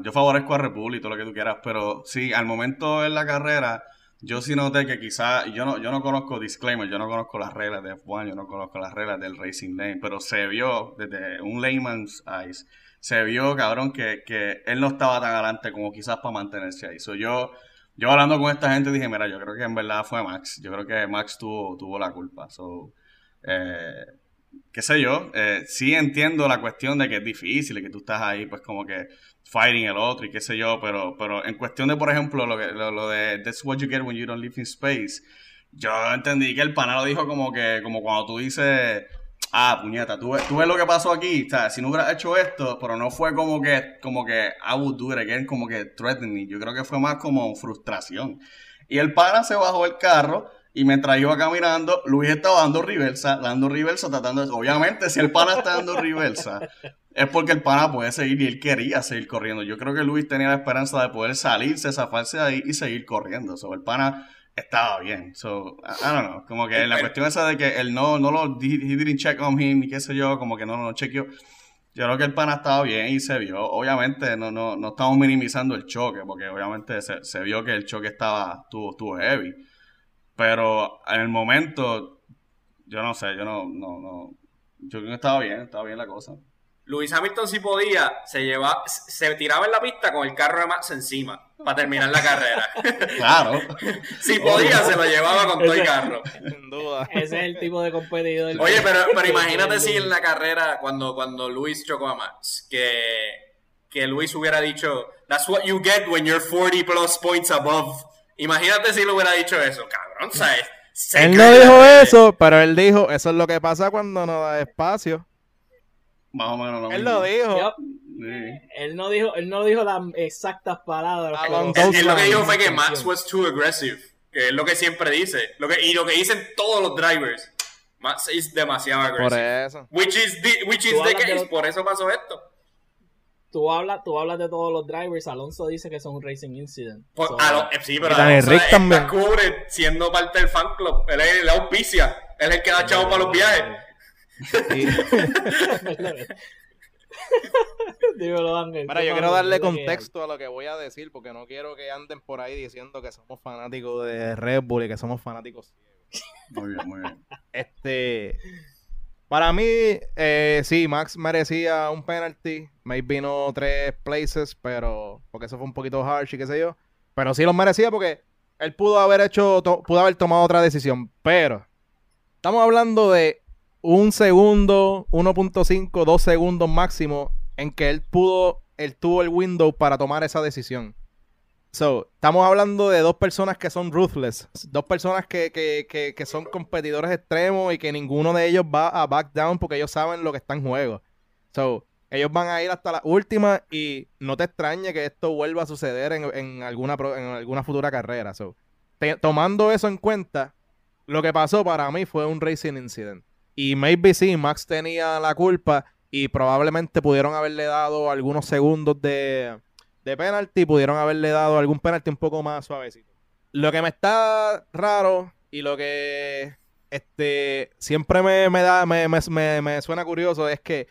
yo favorezco a Red Bull y todo lo que tú quieras, pero sí, al momento en la carrera, yo sí noté que quizás, yo no conozco disclaimer, yo no conozco las reglas de F1, yo no conozco las reglas del Racing Lane, pero se vio, desde un layman's eyes, se vio, cabrón, que él no estaba tan adelante como quizás para mantenerse ahí. Yo hablando con esta gente dije, mira, yo creo que en verdad fue Max. Yo creo que Max tuvo la culpa. Qué sé yo, sí entiendo la cuestión de que es difícil y que tú estás ahí pues como que fighting el otro y qué sé yo, pero en cuestión de, por ejemplo, lo de that's what you get when you don't live in space, yo entendí que el panel lo dijo como cuando tú dices, puñeta, tú ves lo que pasó aquí, o sea, si no hubieras hecho esto, pero no fue como que I would do it again, como que threatening, yo creo que fue más como frustración. Y el pana se bajó del carro y mientras iba caminando, Luis estaba dando reversa, tratando de... Obviamente, si el pana está dando reversa, es porque el pana puede seguir y él quería seguir corriendo. Yo creo que Luis tenía la esperanza de poder salirse, zafarse de ahí y seguir corriendo. El pana... estaba bien, I don't know, como que la cuestión esa de que él he didn't check on him, y qué sé yo, como que no chequeó, yo creo que el pana estaba bien y se vio, obviamente no estamos minimizando el choque, porque obviamente se vio que el choque estuvo heavy, pero en el momento, yo no sé, yo creo que estaba bien la cosa. Luis Hamilton si podía, se tiraba en la pista con el carro de Max encima para terminar la carrera. Claro. Si podía, se lo llevaba con todo el carro. Sin duda. Ese es el tipo de competidor. Oye, pero imagínate si en la carrera, cuando Luis chocó a Max, que Luis hubiera dicho, that's what you get when you're 40 plus points above. Imagínate si le hubiera dicho eso, cabrón, ¿sabes? Él no dijo eso, pero él dijo, eso es lo que pasa cuando no da espacio. Más o menos él lo dijo. Sí. Él no dijo las exactas palabras. Él lo que dijo fue que Max was too aggressive, que es lo que siempre dice, lo que dicen todos los drivers. Max es demasiado agresivo. Por eso. Which is the case. Por eso pasó esto. Tú hablas de todos los drivers. Alonso dice que son un racing incident. Sí, pero Alonso cubre siendo parte del fan club. Él es la auspicia. Él es el que da chavo para los viajes. Sí. Dímelo, Ángel. Mira, yo quiero darle contexto a lo que voy a decir porque no quiero que anden por ahí diciendo que somos fanáticos de Red Bull y que somos fanáticos ciegos. Muy bien. Para mí, sí, Max merecía un penalty. Maybe no 3 places, pero porque eso fue un poquito harsh y qué sé yo. Pero sí los merecía porque él pudo haber tomado otra decisión. Pero estamos hablando de 1 segundo, 1.5, 2 segundos máximo en que él tuvo el window para tomar esa decisión. Estamos hablando de 2 personas que son ruthless, 2 personas que son competidores extremos y que ninguno de ellos va a back down porque ellos saben lo que está en juego. Ellos van a ir hasta la última y no te extrañe que esto vuelva a suceder en alguna futura carrera. Tomando eso en cuenta, lo que pasó para mí fue un racing incident. Y maybe sí, Max tenía la culpa y probablemente pudieron haberle dado algunos segundos de penalti, pudieron haberle dado algún penalti un poco más suavecito. Lo que me está raro y lo que siempre me suena curioso es que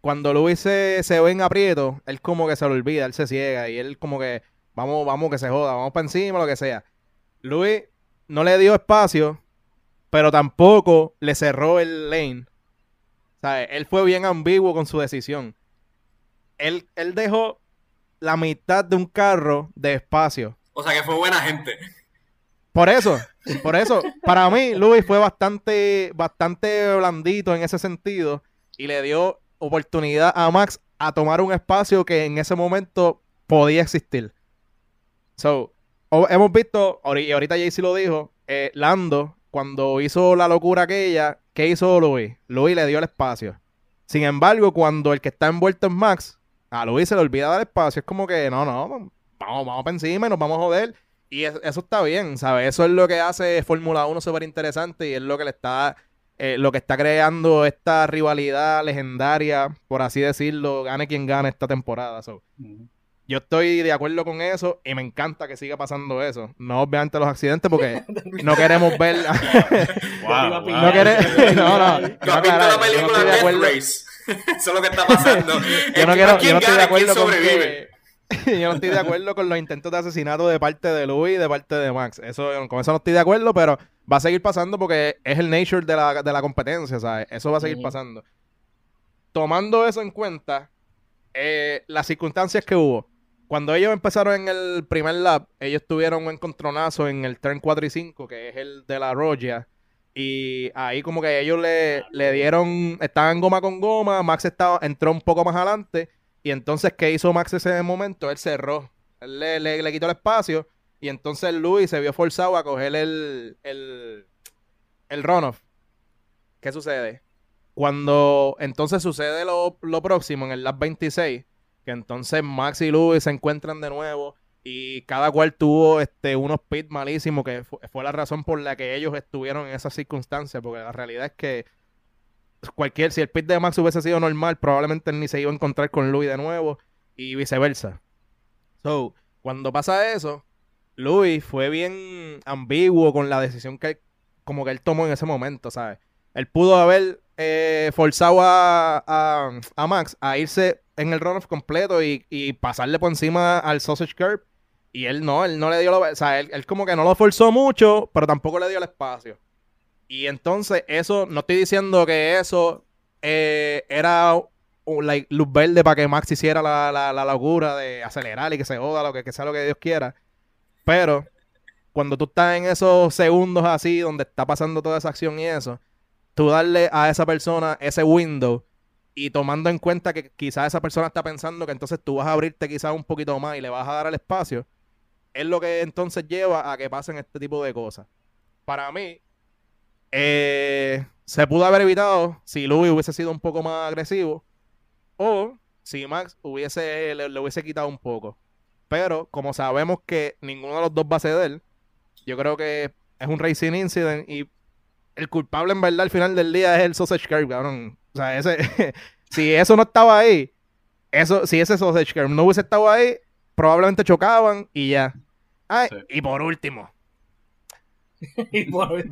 cuando Luis se ve en aprieto, él como que se lo olvida, él se ciega y él como que Vamos que se joda, vamos para encima, lo que sea. Lewis no le dio espacio, pero tampoco le cerró el lane. ¿Sabes? Él fue bien ambiguo con su decisión. Él dejó la mitad de un carro de espacio. O sea que fue buena gente. Por eso, para mí, Lewis fue bastante blandito en ese sentido y le dio oportunidad a Max a tomar un espacio que en ese momento podía existir. So, hemos visto, y ahorita Jaycee lo dijo, Lando, cuando hizo la locura aquella, ¿qué hizo Lewis? Lewis le dio el espacio. Sin embargo, cuando el que está envuelto es Max, a Lewis se le olvida dar espacio. Es como que, vamos para encima y nos vamos a joder. Y eso está bien, ¿sabes? Eso es lo que hace Fórmula 1 súper interesante y es lo que le está creando esta rivalidad legendaria, por así decirlo, gane quien gane esta temporada. So, yo estoy de acuerdo con eso y me encanta que siga pasando eso. No, obviamente, los accidentes, porque no queremos ver... wow. No, la película Death Race. Eso es lo que está pasando. Yo no estoy de acuerdo con los intentos de asesinato de parte de Lewis y de parte de Max. Con eso no estoy de acuerdo, pero va a seguir pasando porque es el nature de la competencia, ¿sabes? Eso va a seguir pasando. Tomando eso en cuenta, las circunstancias que hubo. Cuando ellos empezaron en el primer lap, ellos tuvieron un encontronazo en el turn 4 y 5, que es el de la Roya. Y ahí como que ellos le dieron... Estaban goma con goma, Max entró un poco más adelante... Y entonces, ¿qué hizo Max ese momento? Él cerró. Él le quitó el espacio. Y entonces Lewis se vio forzado a coger el runoff. ¿Qué sucede? Cuando entonces sucede lo próximo en el lap 26, que entonces Max y Lewis se encuentran de nuevo y cada cual tuvo unos pits malísimos, que fue la razón por la que ellos estuvieron en esas circunstancias, porque la realidad es que si el pit de Max hubiese sido normal, probablemente él ni se iba a encontrar con Lewis de nuevo y viceversa. So, cuando pasa eso, Lewis fue bien ambiguo con la decisión que él tomó en ese momento, ¿sabes? Él pudo haber forzado a Max a irse en el runoff completo y pasarle por encima al sausage curb, y él no le dio la... O sea, él como que no lo forzó mucho, pero tampoco le dio el espacio. Y entonces eso, no estoy diciendo que eso era luz verde para que Max hiciera la locura de acelerar y que se joda, que sea lo que Dios quiera. Pero cuando tú estás en esos segundos así, donde está pasando toda esa acción y eso, tú darle a esa persona ese window y tomando en cuenta que quizás esa persona está pensando que entonces tú vas a abrirte quizás un poquito más y le vas a dar el espacio, es lo que entonces lleva a que pasen este tipo de cosas. Para mí... se pudo haber evitado si Lewis hubiese sido un poco más agresivo o si Max le hubiese quitado un poco, pero como sabemos que ninguno de los dos va a ceder, yo creo que es un racing incident y el culpable en verdad al final del día es el sausage curb, cabrón. O sea, si eso no estaba ahí, si ese sausage curb no hubiese estado ahí, probablemente chocaban y ya. Ay, sí. Y por último,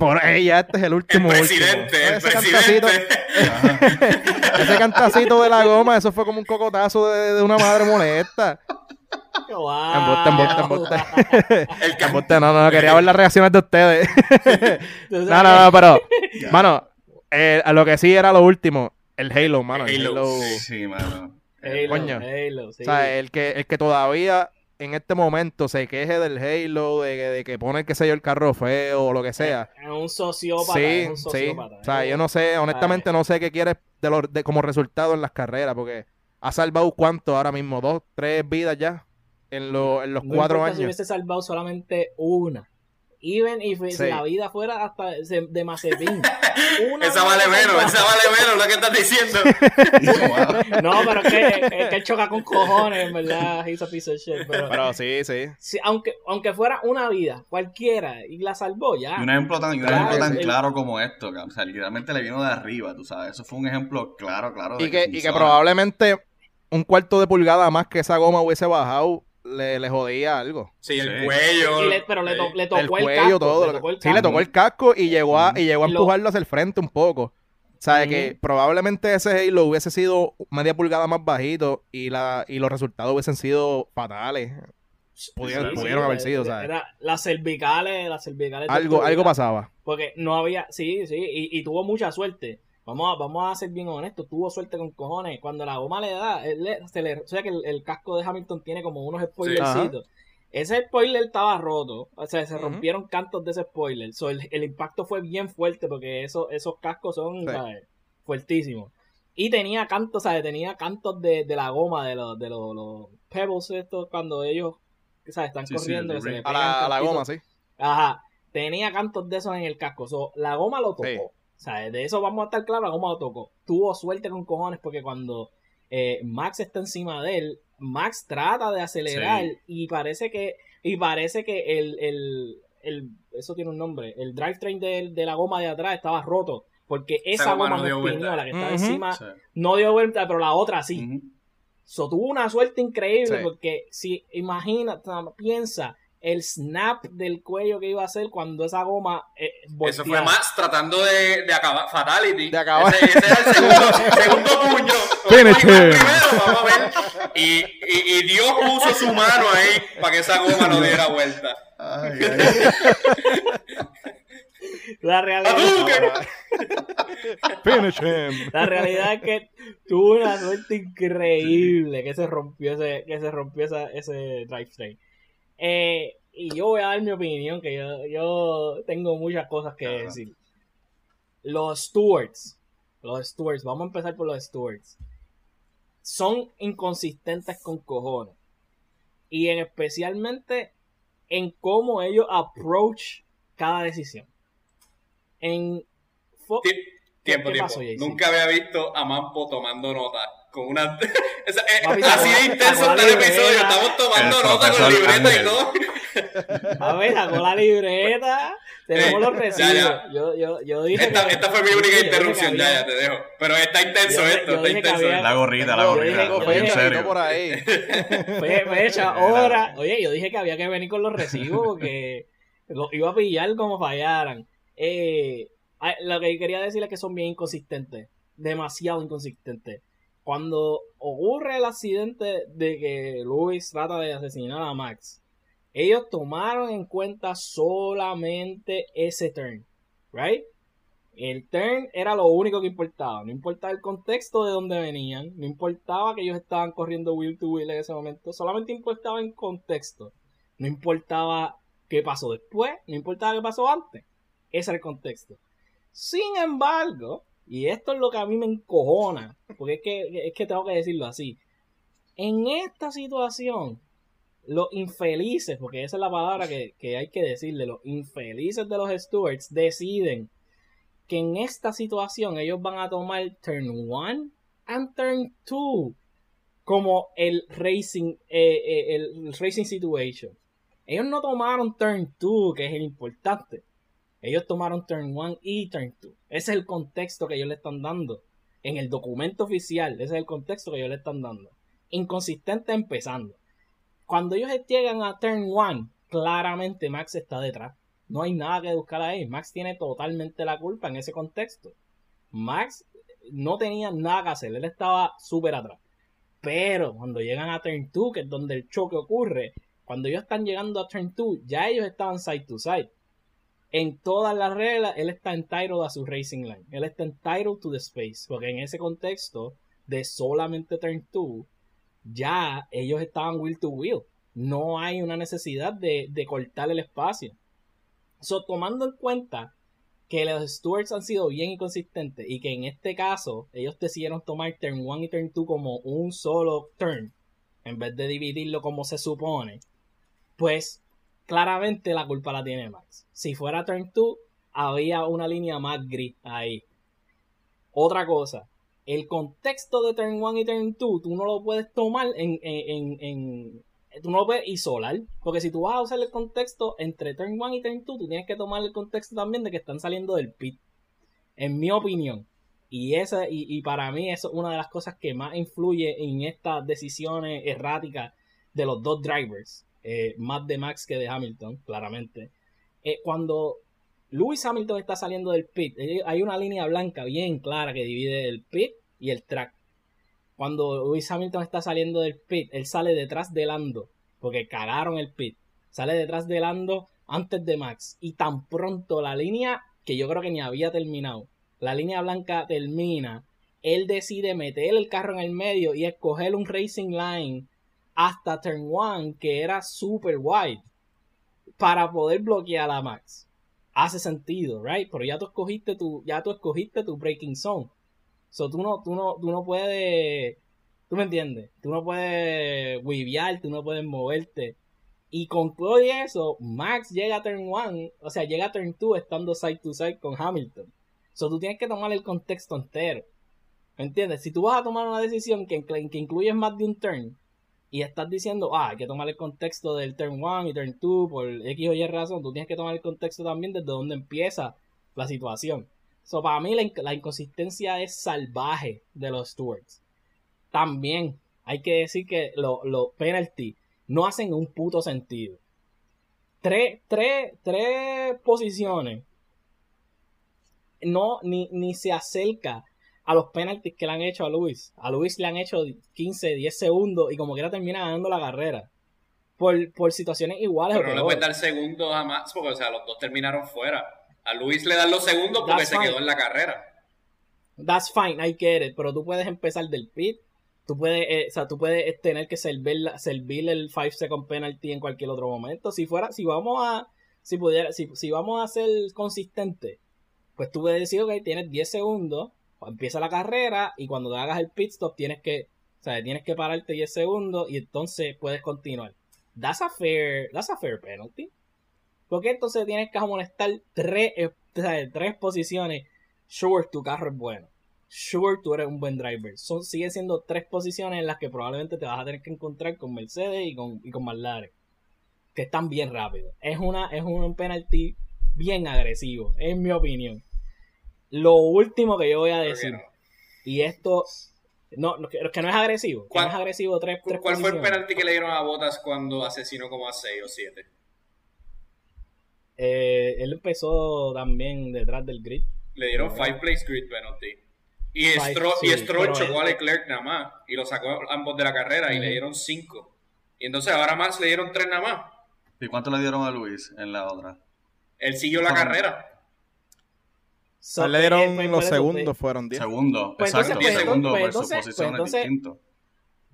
por ella, este es el último. El presidente. Ese cantacito de la goma, eso fue como un cocotazo de una madre molesta. Wow. En bosta. No, quería ver las reacciones de ustedes. No, pero, mano, lo que sí era lo último, el Halo, mano. El Halo. Sí, mano. Halo, sí. O sea, el que todavía... en este momento se queje del Halo, de que pone, qué sé yo, el carro feo o lo que sea. Es un sociópata. Sí. O sea, yo no sé, honestamente no sé qué quiere como resultado en las carreras, porque ha salvado ¿cuánto ahora mismo? 2, 3 vidas ya en los 4 años. Si hubiese salvado solamente una. Even if la vida fuera hasta de Mazepin. Esa vale menos lo que estás diciendo. No, pero es que él choca con cojones, en verdad. He's a piece of shit. Pero sí. Aunque fuera una vida, cualquiera, y la salvó ya. Y un ejemplo tan claro como esto, o sea, literalmente le vino de arriba, tú sabes. Eso fue un ejemplo claro. Y que probablemente un cuarto de pulgada más que esa goma hubiese bajado. Le jodía algo. Sí, el cuello. Le tocó el cuello, casco, todo. Sí, le tocó el casco y llegó a empujarlo hacia el frente un poco. O sea, que probablemente ese Halo hubiese sido media pulgada más bajito y los resultados hubiesen sido fatales. Pudieron haber sido, ¿sabes? Las cervicales. Algo pasaba. Porque no había... Sí, y tuvo mucha suerte. Vamos a ser bien honestos, tuvo suerte con cojones. Cuando la goma le da, o sea que el casco de Hamilton tiene como unos spoilercitos. Sí. Ese spoiler estaba roto, o sea, se rompieron cantos de ese spoiler. So, el impacto fue bien fuerte porque esos cascos son, sí, ¿sabes?, fuertísimos. Y tenía cantos, ¿sabes? Tenía cantos de la goma, de los pebbles estos, cuando ellos, ¿sabes?, están corriendo. Sí, se a la goma, sí. Ajá, tenía cantos de esos en el casco. So, la goma lo tocó. Sí. O sea, de eso vamos a estar claros, cómo lo tocó. Tuvo suerte con cojones porque cuando Max está encima de él, Max trata de acelerar, sí, y parece que el eso tiene un nombre, el drivetrain de la goma de atrás estaba roto porque esa goma no espinó, la que estaba encima, sí, no dio vuelta, pero la otra sí. So, tuvo una suerte increíble, sí, porque si imagina, piensa el snap del cuello que iba a hacer cuando esa goma volteaba. Eso fue Max tratando de acabar. Fatality. De acabar. Ese era el segundo puño. Vamos a ver. Y Dios puso su mano ahí para que esa goma no diera vuelta. La realidad. Finish him. La realidad es que tuvo una suerte increíble, sí, que se rompió ese drivetrain. Y yo voy a dar mi opinión, que yo tengo muchas cosas que decir. Los stewards, vamos a empezar por los stewards. Son inconsistentes con cojones. Y especialmente en cómo ellos approach cada decisión. ¿Qué pasó, Jason? Nunca había visto a Mampo tomando nota. Con una... así de intenso está el episodio, estamos tomando nota con la libreta y todo. A ver, sacó la libreta, tenemos los recibos. Yo dije esta fue mi única interrupción, había... ya te dejo. Pero está intenso está intenso. Había... La gorrita, fue en serio. Por ahí. Fecha, hora. Oye, yo dije que había que venir con los recibos porque los iba a pillar como fallaran. Lo que quería decir es que son bien inconsistentes, demasiado inconsistentes. Cuando ocurre el accidente de que Lewis trata de asesinar a Max, ellos tomaron en cuenta solamente ese turn, ¿right? El turn era lo único que importaba. No importaba el contexto de dónde venían, no importaba que ellos estaban corriendo wheel to wheel en ese momento, solamente importaba el contexto. No importaba qué pasó después, no importaba qué pasó antes. Ese era el contexto. Sin embargo... y esto es lo que a mí me encojona, porque es que tengo que decirlo así. En esta situación, los infelices, porque esa es la palabra que hay que decirle, los infelices de los stewards deciden que en esta situación ellos van a tomar turn 1 and turn 2 como el racing situation. Ellos no tomaron turn 2, que es el importante. Ellos tomaron turn 1 y turn 2. Ese es el contexto que ellos le están dando. En el documento oficial, ese es el contexto que ellos le están dando. Inconsistente empezando. Cuando ellos llegan a turn 1, claramente Max está detrás. No hay nada que buscar ahí. Max tiene totalmente la culpa en ese contexto. Max no tenía nada que hacer. Él estaba súper atrás. Pero cuando llegan a turn 2, que es donde el choque ocurre, cuando ellos están llegando a turn 2, ya ellos estaban side to side. En todas las reglas, él está entitled a su racing line. Él está entitled to the space. Porque en ese contexto de solamente turn 2, ya ellos estaban wheel to wheel. No hay una necesidad de cortar el espacio. So, tomando en cuenta que los stewards han sido bien inconsistentes y que en este caso ellos decidieron tomar turn 1 y turn 2 como un solo turn, en vez de dividirlo como se supone, pues... claramente la culpa la tiene Max. Si fuera turn 2, había una línea más gris ahí. Otra cosa, el contexto de turn 1 y turn 2, tú no lo puedes tomar tú no lo puedes isolar. Porque si tú vas a usar el contexto entre turn 1 y turn 2, tú tienes que tomar el contexto también de que están saliendo del pit. En mi opinión. Y para mí eso es una de las cosas que más influye en estas decisiones erráticas de los dos drivers. Más de Max que de Hamilton, claramente. Cuando Lewis Hamilton está saliendo del pit, hay una línea blanca bien clara que divide el pit y el track. Cuando Lewis Hamilton está saliendo del pit, él sale detrás de Lando. porque cagaron el pit. Sale detrás de Lando antes de Max. Y tan pronto la línea, que yo creo que ni había terminado, la línea blanca termina, él decide meter el carro en el medio y escoger un racing line hasta turn 1, que era super wide, para poder bloquear a Max. Hace sentido, right? Pero ya tú escogiste tu braking zone. So tú no puedes, tú me entiendes, tú no puedes weavear, tú no puedes moverte. Y con todo eso, Max llega a turn 1, o sea, llega a turn 2 estando side to side con Hamilton. So tú tienes que tomar el contexto entero, ¿me entiendes? Si tú vas a tomar una decisión que incluyes más de un turn, y estás diciendo, hay que tomar el contexto del turn 1 y turn 2 por X o Y razón, tú tienes que tomar el contexto también desde donde empieza la situación. So, para mí la inconsistencia es salvaje de los stewards. También hay que decir que los penalties no hacen un puto sentido. Tres posiciones no ni se acerca a los penaltis que le han hecho a Lewis. A Lewis le han hecho 15, 10 segundos y como quiera termina ganando la carrera. Por situaciones iguales. Pero no le puedes dar segundos a Max porque, o sea, los dos terminaron fuera. A Lewis le dan los segundos porque se quedó en la carrera. That's fine, I get it. Pero tú puedes empezar del pit. Tú puedes, tú puedes tener que servir el 5-second penalty en cualquier otro momento. Si vamos a ser consistentes, pues tú puedes decir, ok, tienes 10 segundos. Empieza la carrera y cuando te hagas el pit stop tienes que pararte 10 segundos y entonces puedes continuar. That's a fair penalty. Porque entonces tienes que amonestar tres posiciones. Sure, tu carro es bueno. Sure, tú eres un buen driver. Siguen siendo tres posiciones en las que probablemente te vas a tener que encontrar con Mercedes y con McLaren, que están bien rápidos. Es un penalty bien agresivo, en mi opinión. Lo último que yo voy a decir, no. Y esto que no es agresivo. ¿Cuál, no es agresivo tres ¿cuál fue el penalti que le dieron a Bottas cuando asesinó como a 6 o 7? Él empezó también detrás del grid. Le dieron 5 place grid penalty. Y Stroll chocó a Leclerc nada más y lo sacó ambos de la carrera, y le dieron 5. Y entonces ahora Max le dieron 3 nada más. ¿Y cuánto le dieron a Luis en la otra? Él siguió la carrera. So, le dieron los segundos, fueron 10 segundos, pues exacto, 10 segundos versus posiciones distintas.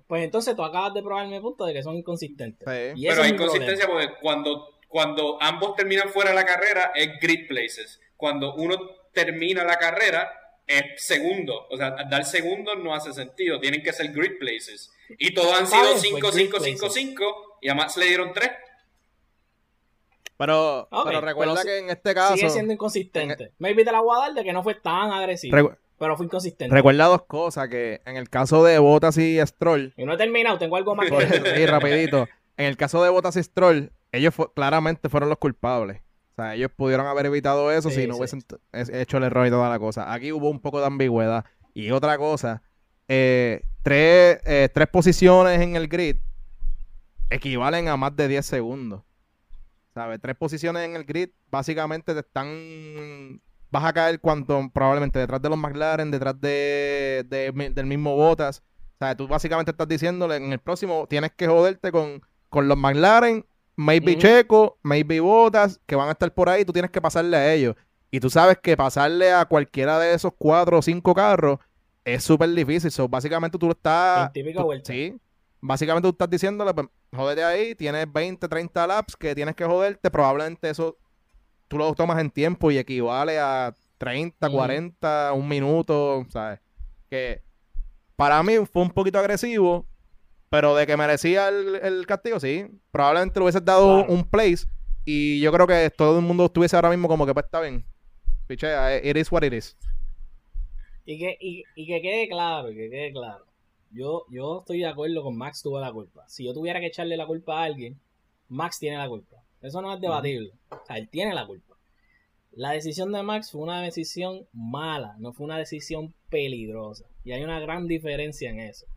Pues entonces tú acabas de probarme el punto de que son inconsistentes. Sí. Pero hay inconsistencia porque cuando ambos terminan fuera de la carrera es grid places. Cuando uno termina la carrera es segundo. O sea, dar segundos no hace sentido. Tienen que ser grid places. Y todos han sido 5, 5, 5, 5 y a Max le dieron 3. Pero recuerda que en este caso sigue siendo inconsistente. Maybe te la voy a dar de que no fue tan agresivo, pero fue inconsistente. Recuerda dos cosas, que en el caso de Bottas y Stroll, y no he terminado, tengo algo más que sí, rapidito. En el caso de Bottas y Stroll, ellos claramente fueron los culpables. O sea, ellos pudieron haber evitado eso si no hubiesen hecho el error y toda la cosa. Aquí hubo un poco de ambigüedad. Y otra cosa, tres posiciones en el grid equivalen a más de 10 segundos. ¿Sabes? Tres posiciones en el grid, básicamente vas a caer cuando probablemente detrás de los McLaren, detrás del mismo Bottas. ¿Sabes? Tú básicamente estás diciéndole, en el próximo tienes que joderte con los McLaren, maybe Checo, maybe Bottas, que van a estar por ahí, tú tienes que pasarle a ellos. Y tú sabes que pasarle a cualquiera de esos 4 o 5 carros es súper difícil. So, básicamente tú estás... Sí. Básicamente tú estás diciéndole, pues, jódete ahí, tienes 20, 30 laps que tienes que joderte, probablemente eso tú lo tomas en tiempo y equivale a 30, 40, un minuto, ¿sabes? Que para mí fue un poquito agresivo, pero de que merecía el castigo, sí. Probablemente le hubieses dado un place y yo creo que todo el mundo estuviese ahora mismo como que, pues, está bien. Pichea, it is what it is. Y que quede claro, Yo estoy de acuerdo con Max, tuvo la culpa. Si yo tuviera que echarle la culpa a alguien, Max tiene la culpa. Eso no es debatible. O sea, él tiene la culpa. La decisión de Max fue una decisión mala, no fue una decisión peligrosa. Y hay una gran diferencia en eso.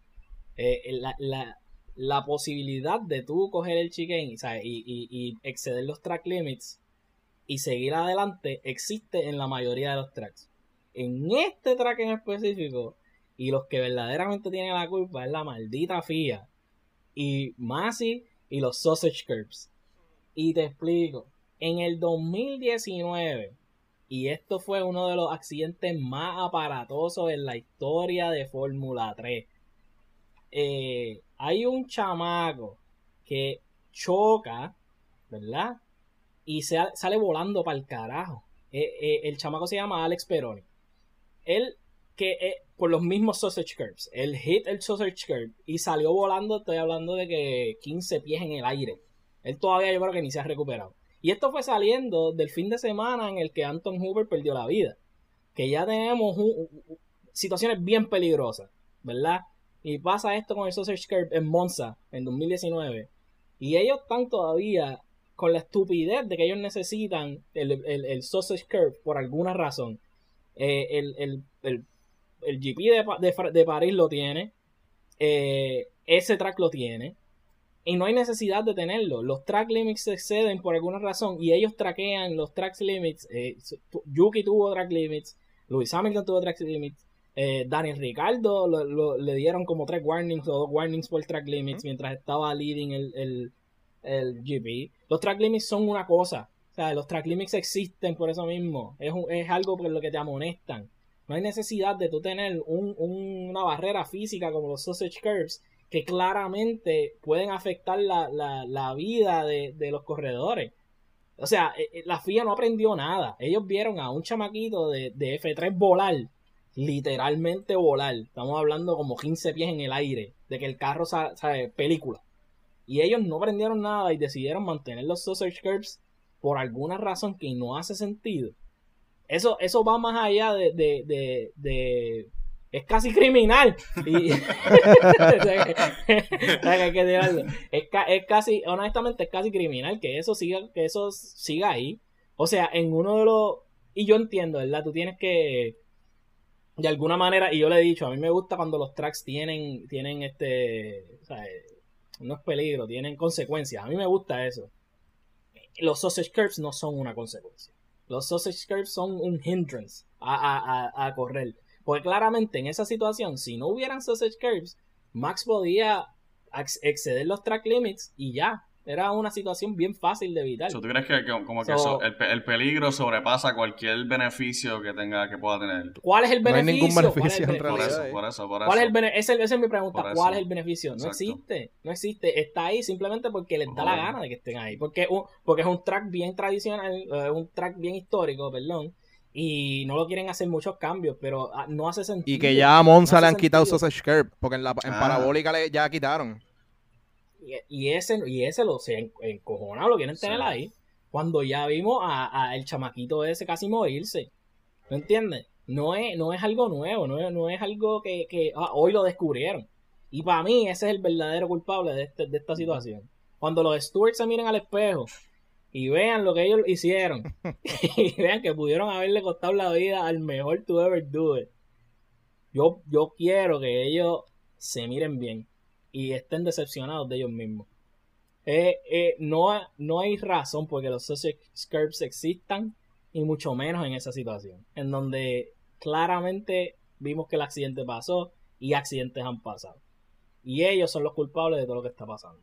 La posibilidad de tú coger el chicane y exceder los track limits y seguir adelante existe en la mayoría de los tracks. En este track en específico... Y los que verdaderamente tienen la culpa es la maldita FIA. Y Masi y los sausage curbs. Y te explico, en el 2019, y esto fue uno de los accidentes más aparatosos en la historia de Fórmula 3, hay un chamaco que choca, ¿verdad? Y sale volando para el carajo. El chamaco se llama Alex Peroni. Él, que por los mismos sausage curbs, él hit el sausage curb y salió volando, estoy hablando de que 15 pies en el aire. Él todavía, yo creo que ni se ha recuperado. Y esto fue saliendo del fin de semana en el que Anton Hooper perdió la vida. Que ya tenemos situaciones bien peligrosas, ¿verdad? Y pasa esto con el sausage curb en Monza en 2019. Y ellos están todavía con la estupidez de que ellos necesitan el sausage curb por alguna razón. El GP de París lo tiene. Ese track lo tiene. Y no hay necesidad de tenerlo. Los track limits se exceden por alguna razón. Y ellos traquean los track limits. Yuki tuvo track limits. Lewis Hamilton tuvo track limits. Daniel Ricciardo le dieron como 3 warnings o 2 warnings por track limits mientras estaba leading el GP. Los track limits son una cosa. O sea, los track limits existen por eso mismo. Es algo por lo que te amonestan. No hay necesidad de tú tener una barrera física como los sausage curbs, que claramente pueden afectar la vida de los corredores. O sea, la FIA no aprendió nada. Ellos vieron a un chamaquito de F3 volar, literalmente volar. Estamos hablando como 15 pies en el aire, de que el carro sale película. Y ellos no aprendieron nada y decidieron mantener los sausage curbs por alguna razón que no hace sentido. Eso va más allá de es casi criminal. Y, es casi, honestamente, es casi criminal que eso siga ahí. O sea, en uno de los... Y yo entiendo, ¿verdad? Tú tienes que... De alguna manera, y yo le he dicho, a mí me gusta cuando los tracks tienen o sea, no es peligro, tienen consecuencias. A mí me gusta eso. Los sausage curbs no son una consecuencia. Los sausage curbs son un hindrance a correr. Porque claramente en esa situación, si no hubieran sausage curbs, Max podía exceder los track limits y ya. Era una situación bien fácil de evitar. ¿Tú crees que el peligro sobrepasa cualquier beneficio que pueda tener? ¿Cuál es el beneficio? No hay ningún beneficio en realidad. Por eso. Esa es mi pregunta. ¿Cuál es el beneficio? Exacto. No existe. Está ahí simplemente porque les da la gana de que estén ahí. Porque es un track bien tradicional, un track bien histórico, perdón. Y no lo quieren hacer muchos cambios, pero no hace sentido. Y que ya a Monza le han quitado sausage curb, porque en parabólica ya quitaron. Y ese lo se encojonado, lo quieren tener ahí. Cuando ya vimos a el chamaquito ese casi morirse. ¿Me entiendes? No es algo nuevo, no es algo que hoy lo descubrieron. Y para mí ese es el verdadero culpable de esta situación. Cuando los stewards se miren al espejo y vean lo que ellos hicieron. Y vean que pudieron haberle costado la vida al mejor to ever do it. Yo quiero que ellos se miren bien. Y estén decepcionados de ellos mismos. No hay razón porque los sausage curbs existan. Y mucho menos en esa situación. En donde claramente vimos que el accidente pasó. Y accidentes han pasado. Y ellos son los culpables de todo lo que está pasando.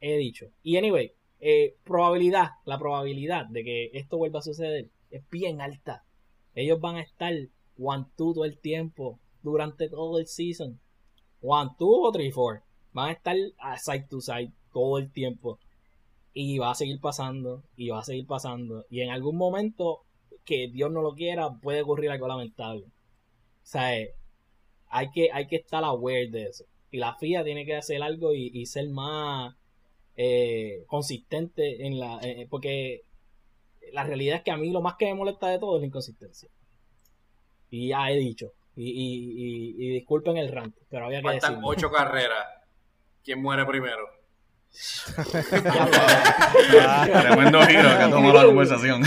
He dicho. Y anyway. La probabilidad de que esto vuelva a suceder es bien alta. Ellos van a estar 1-2 todo el tiempo durante todo el season. 1-2 o 3-4. Van a estar side to side todo el tiempo. Y va a seguir pasando. Y va a seguir pasando. Y en algún momento, que Dios no lo quiera, puede ocurrir algo lamentable. O sea, hay que estar aware de eso. Y la FIA tiene que hacer algo y ser más... consistente en la porque la realidad es que a mí lo más que me molesta de todo es la inconsistencia, y ya he dicho, y disculpen el rant, pero había que decirlo. Faltan 8 carreras. ¿Quién muere primero? Tremendo giro que ha tomado la conversación.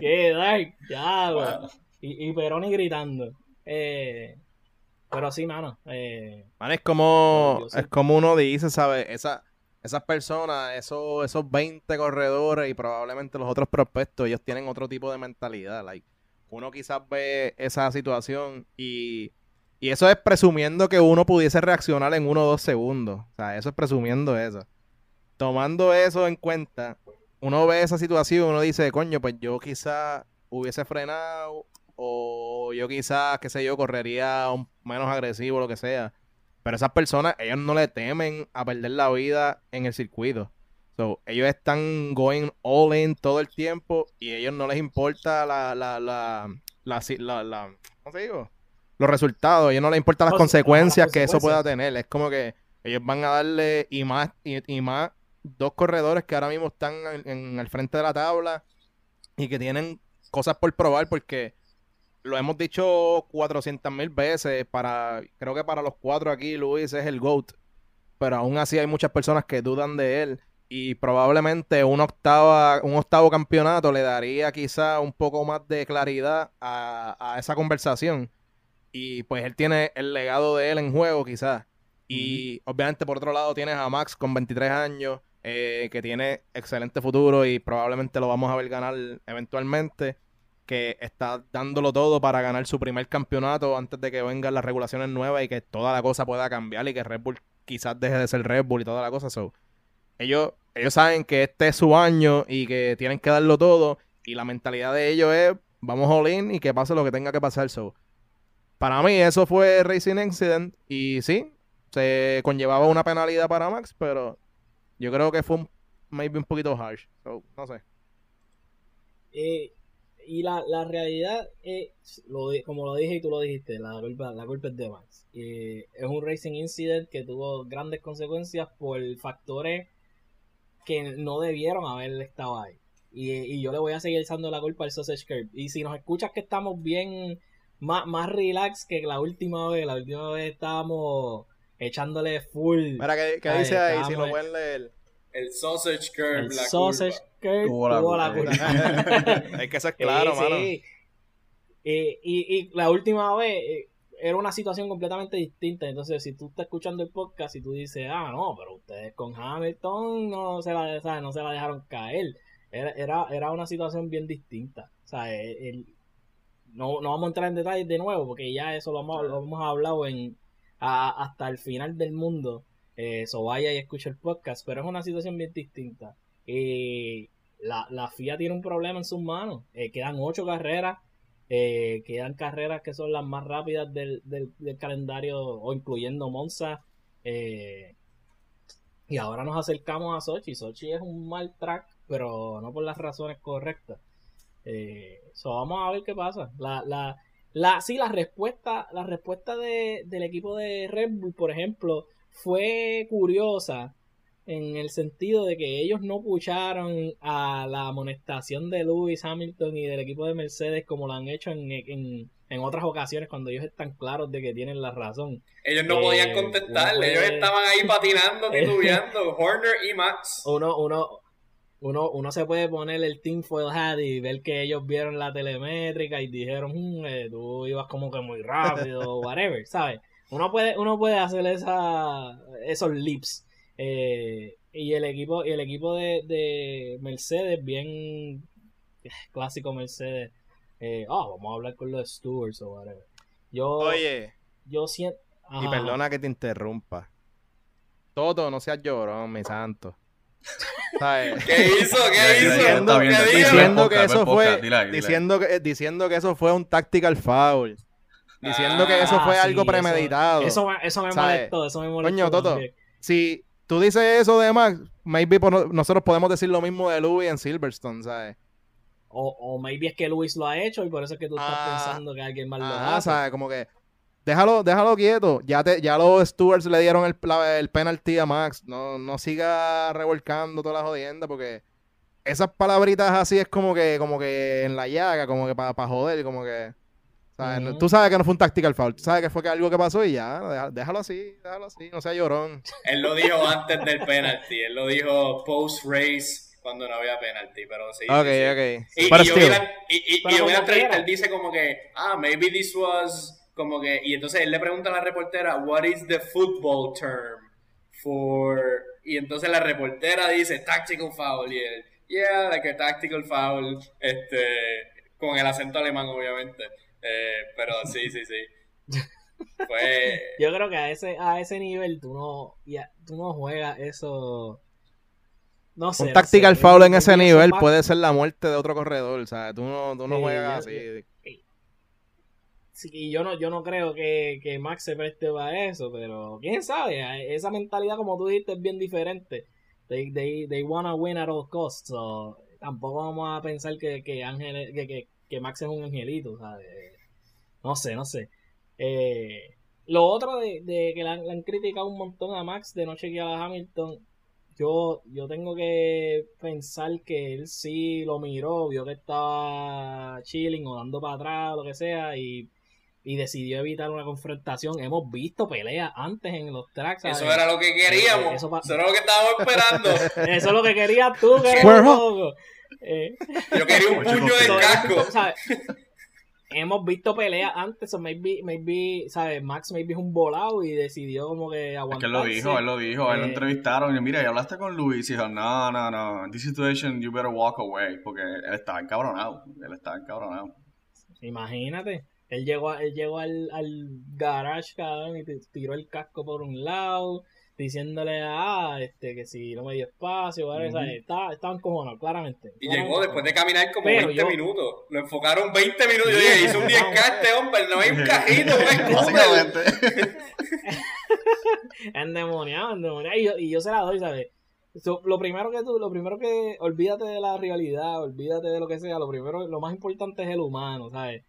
qué dark ya, bueno. y Peroni gritando. Pero sí, mano. Man, es como uno dice, ¿sabes? Esas personas, esos 20 corredores y probablemente los otros prospectos, ellos tienen otro tipo de mentalidad. Like, uno quizás ve esa situación y eso es presumiendo que uno pudiese reaccionar en 1 o 2 segundos. O sea, eso es presumiendo eso. tomando eso en cuenta, uno ve esa situación y uno dice, coño, pues yo quizá hubiese frenado o yo quizás, qué sé yo, correría menos agresivo, lo que sea. Pero esas personas, ellos no le temen a perder la vida en el circuito. So, ellos están going all in todo el tiempo y ellos no les importa ¿cómo se digo? Los resultados, ellos no les importan las consecuencias que eso pueda tener. Es como que ellos van a darle y más dos corredores que ahora mismo están en el frente de la tabla y que tienen cosas por probar, porque lo hemos dicho 400,000 veces, creo que para los cuatro aquí Luis es el GOAT, pero aún así hay muchas personas que dudan de él. Y probablemente un octavo campeonato le daría quizá un poco más de claridad a esa conversación. Y pues él tiene el legado de él en juego quizás. Y obviamente por otro lado tienes a Max con 23 años, que tiene excelente futuro y probablemente lo vamos a ver ganar eventualmente. Que está dándolo todo para ganar su primer campeonato antes de que vengan las regulaciones nuevas y que toda la cosa pueda cambiar y que Red Bull quizás deje de ser Red Bull y toda la cosa. So, ellos saben que este es su año y que tienen que darlo todo, y la mentalidad de ellos es vamos all in y que pase lo que tenga que pasar. So, para mí eso fue Racing Incident, y sí, se conllevaba una penalidad para Max, pero yo creo que fue maybe un poquito harsh. So, no sé. Y la realidad es, como lo dije y tú lo dijiste, la culpa es de Max. Es un Racing Incident que tuvo grandes consecuencias por factores que no debieron haber estado ahí. Y yo le voy a seguir echando la culpa al sausage curb. Y si nos escuchas que estamos bien más relax que la última vez estábamos echándole full. Mira, ¿qué dice ahí? Si lo pueden leer. El sausage curb, el sausage curb tuvo la culpa. Hay que ser claro, mano. Sí. Y la última vez era una situación completamente distinta. Entonces, si tú estás escuchando el podcast y tú dices, pero ustedes con Hamilton no se la dejaron caer. Era una situación bien distinta. O sea, no vamos a entrar en detalles de nuevo, porque ya eso lo hemos hablado hasta el final del mundo. Eso vaya y escucha el podcast, pero es una situación bien distinta. La FIA tiene un problema en sus manos. Quedan 8 carreras. Quedan carreras que son las más rápidas del calendario, o incluyendo Monza, y ahora nos acercamos a Sochi. Es un mal track, pero no por las razones correctas. Vamos a ver qué pasa. La respuesta del equipo de Red Bull, por ejemplo, fue curiosa en el sentido de que ellos no pucharon a la amonestación de Lewis Hamilton y del equipo de Mercedes como lo han hecho en otras ocasiones cuando ellos están claros de que tienen la razón. Ellos no podían contestarle, ellos estaban ahí patinando, titubeando, Horner y Max. Uno se puede poner el tinfoil hat y ver que ellos vieron la telemétrica y dijeron, tú ibas como que muy rápido, whatever, ¿sabes? Uno puede hacer esos lips. Y el equipo de Mercedes, bien clásico Mercedes, vamos a hablar con los stewards o whatever. Yo siento, y perdona que te interrumpa, Toto, no seas llorón, mi santo. ¿Sabes? ¿Qué hizo? Diciendo que eso fue un tactical foul, diciendo que eso fue algo premeditado. Eso me molestó, Coño, Toto, si tú dices eso de Max, maybe nosotros podemos decir lo mismo de Lewis en Silverstone, ¿sabes? O maybe es que Lewis lo ha hecho y por eso es que tú estás pensando que alguien más lo hace. ¿Sabes? Como que déjalo quieto. Ya los stewards le dieron el penalty a Max. No siga revolcando toda la jodienda, porque esas palabritas así es como que en la llaga, como que para joder, como que... ¿Sabes? Uh-huh. Tú sabes que no fue un tactical foul, tú sabes que fue algo que pasó y ya, déjalo así, no sea llorón. Él lo dijo antes del penalti, él lo dijo post-race cuando no había penalti, pero sí. Ok. Y él dice como que, maybe this was, como que, y entonces él le pregunta a la reportera, what is the football term for, y entonces la reportera dice, tactical foul, y él, yeah, like a tactical foul, con el acento alemán obviamente. Pero sí. Pues... Yo creo que a ese nivel tú no juegas eso No sé, un tactical foul en ese nivel puede ser la muerte de otro corredor, o sea, tú no juegas así. Sí, yo no creo que Max se preste para eso, pero quién sabe, esa mentalidad como tú dijiste es bien diferente. They wanna win at all costs, so, tampoco vamos a pensar que Max es un angelito, ¿sabes? No sé. Lo otro de que le han criticado un montón a Max de no chequear a Hamilton, yo tengo que pensar que él sí lo miró, vio que estaba chilling o dando para atrás o lo que sea y decidió evitar una confrontación. Hemos visto peleas antes en los tracks. ¿Sabes? Eso era lo que queríamos, eso era lo que estábamos esperando. Eso es lo que querías tú, que eres loco. Yo quería un puño del casco. ¿Sabes? Hemos visto peleas antes, so maybe, ¿sabes? Max maybe es un volado y decidió como que aguantarse. Es que él lo dijo, él lo entrevistaron y mira, y hablaste con Luis y dijo, no, in this situation you better walk away, porque él estaba encabronado. Imagínate, él llegó al garage, cabrón, y tiró el casco por un lado, diciéndole que si no me dio espacio, ¿vale? Uh-huh. O sea, estaba encojonado, claramente. Y llegó después de caminar como 20 minutos. Lo enfocaron 20 minutos. Yo dije, hizo un 10K este hombre, no hay un cajito, güey. Endemoniado. Y yo se la doy, ¿sabes? Lo primero que olvídate de la rivalidad, olvídate de lo que sea, lo más importante es el humano, ¿sabes?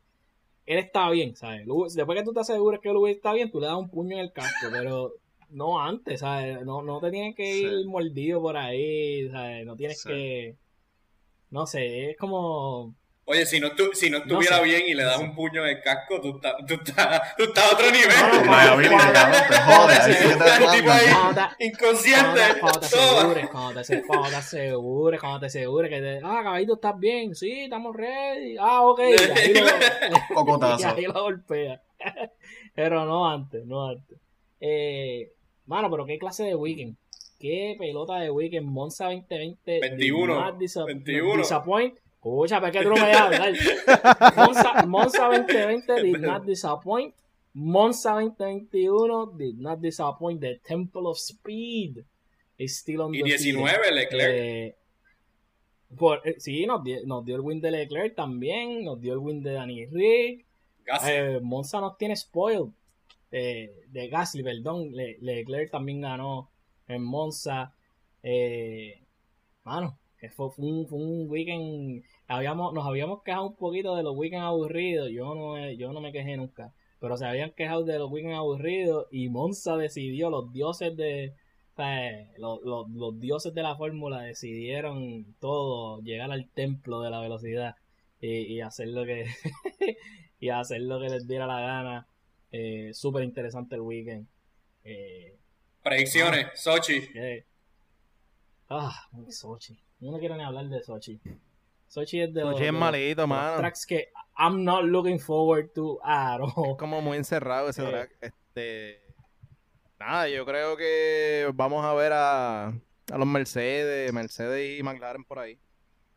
Él está bien, ¿sabes? Después que tú te asegures que Luis está bien, tú le das un puño en el casco, pero... No antes, ¿sabes? No te tienes que ir mordido por ahí, ¿sabes? No tienes que... No sé, es como... Oye, si no estuviera bien y le das un puño en el casco, tú estás a otro nivel. Te jodas. Inconsciente. Cuando te asegures que te... Ah, caballito, estás bien. Sí, estamos ready. Ah, ok. Y ahí lo golpea. Pero no antes. Mano, pero qué clase de weekend. Qué pelota de weekend. Monza 2020. 21. Disappoint. Escucha, ¿para qué tú no me dejas hablar? Monza 2020 did not disappoint. Monza 2021 did not disappoint. The Temple of Speed is still on the field. Y 19, Leclerc. Sí, nos dio el win de Leclerc también. Nos dio el win de Daniel Ricciardo. Monza nos tiene spoiled. De Gasly, perdón. Leclerc también ganó en Monza. Mano, que fue un weekend. Nos habíamos quejado un poquito de los weekends aburridos. Yo no me quejé nunca, pero se habían quejado de los weekends aburridos y Monza decidió, los dioses de la fórmula decidieron todo, llegar al templo de la velocidad y hacer lo que y hacer lo que les diera la gana. Súper interesante el weekend. Predicciones, Sochi. Sochi. Yo no quiero ni hablar de Sochi. Sochi es malito, mano. Tracks que I'm not looking forward to at all. Es como muy encerrado ese track. Nada, yo creo que vamos a ver a los Mercedes y McLaren por ahí.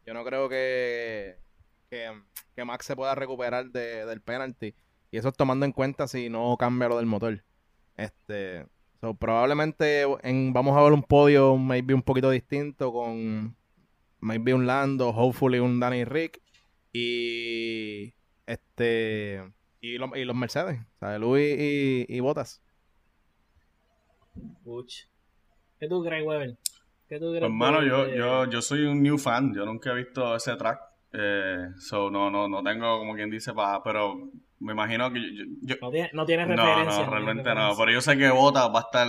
Yo no creo que Max se pueda recuperar del penalty. Y eso es tomando en cuenta si no cambia lo del motor. Probablemente vamos a ver un podio maybe un poquito distinto con maybe un Lando, hopefully un Danny Rick y los Mercedes, o sea, Luis y Bottas. Uch. ¿Qué tú crees, Weber? Hermano, yo soy un new fan, yo nunca he visto ese track. No tengo, como quien dice, pero me imagino que yo no tiene referencia. No, realmente no. Pero yo sé que Bottas va a estar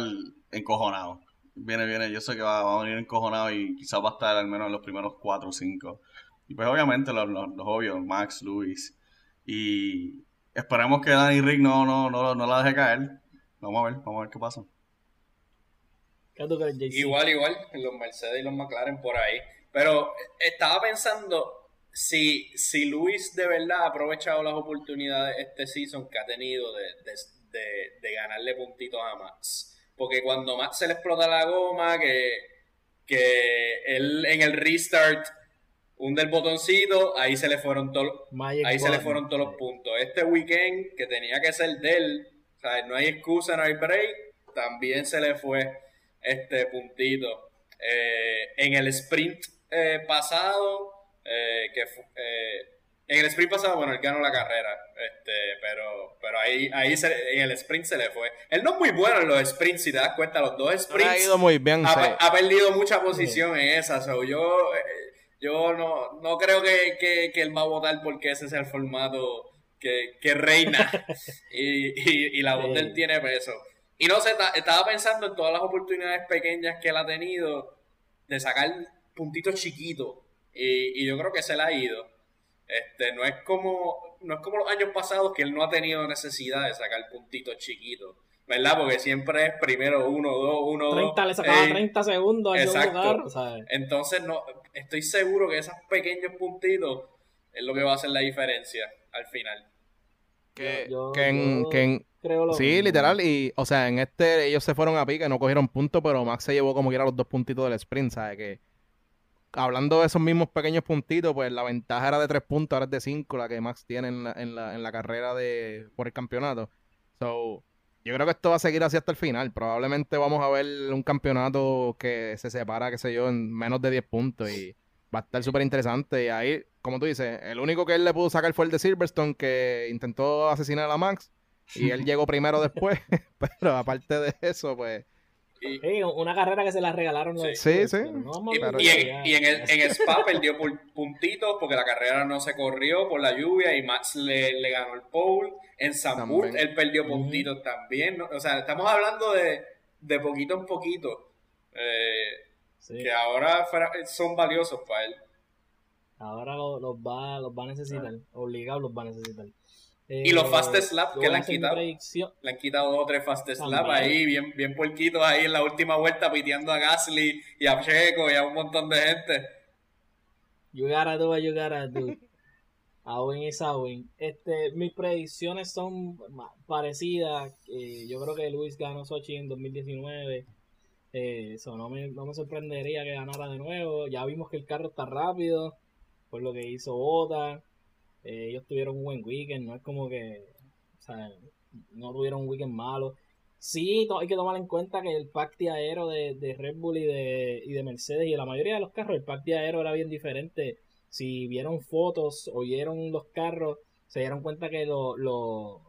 encojonado. Viene, yo sé que va a venir encojonado y quizás va a estar al menos en los primeros 4 o 5. Y pues obviamente los obvios, Max, Luis. Y esperemos que Danny Rick no la deje caer. Vamos a ver qué pasa. ¿Qué tú crees, JC? Igual, los Mercedes y los McLaren por ahí. Pero estaba pensando... Si Luis de verdad ha aprovechado las oportunidades este season que ha tenido de ganarle puntitos a Max, porque cuando Max se le explota la goma, que él en el restart hunde el botoncito, ahí se le fueron todos los puntos. Este weekend que tenía que ser de él, o sea, no hay excusa, no hay break, también se le fue puntito. En el sprint pasado, bueno, él ganó la carrera, pero ahí en el sprint se le fue. Él no es muy bueno en los sprints, si te das cuenta, los dos sprints. No ha ido muy bien. Ha perdido mucha posición en esa, so yo no creo que él va a votar porque ese es el formato que reina y la voz de él tiene peso. Y no sé, estaba pensando en todas las oportunidades pequeñas que él ha tenido de sacar puntitos chiquitos y yo creo que se le ha ido. No es como los años pasados que él no ha tenido necesidad de sacar puntitos chiquitos, ¿verdad? Porque siempre es primero 1, 2, 1, 2. Le sacaba 30 segundos al segundo carro, ¿sabes? Entonces no, estoy seguro que esos pequeños puntitos es lo que va a hacer la diferencia al final. Sí, literal, y o sea, en ellos se fueron a pique, no cogieron puntos, pero Max se llevó como quiera los 2 puntitos del sprint, ¿sabes? Que hablando de esos mismos pequeños puntitos, pues la ventaja era de 3 puntos, ahora es de 5 la que Max tiene en la carrera por el campeonato. So, yo creo que esto va a seguir así hasta el final. Probablemente vamos a ver un campeonato que se separa, qué sé yo, en menos de 10 puntos y va a estar súper interesante. Y ahí, como tú dices, el único que él le pudo sacar fue el de Silverstone, que intentó asesinar a Max y él llegó primero después. Pero aparte de eso, pues... Sí, una carrera que se la regalaron los en Spa perdió por puntitos porque la carrera no se corrió por la lluvia y Max le ganó el pole. En Zandvoort él perdió puntitos también, ¿no? O sea, estamos hablando de poquito en poquito que ahora son valiosos para él. Ahora los va a necesitar, obligado los va a necesitar. Y los fastest lap que le han quitado 2 o 3 fastest lap ahí, bien puerquitos ahí en la última vuelta, piteando a Gasly y a Checo y a un montón de gente. You gotta do. Owen. Mis predicciones son parecidas. Yo creo que Luis ganó Sochi en 2019. Eso no me sorprendería que ganara de nuevo. Ya vimos que el carro está rápido por lo que hizo Bottas. Ellos tuvieron un buen weekend, no es como que, o sea, no tuvieron un weekend malo. Sí, hay que tomar en cuenta que el pack de aero de Red Bull y de Mercedes y de la mayoría de los carros, el pack de aero era bien diferente. Si vieron fotos, oyeron los carros, se dieron cuenta que los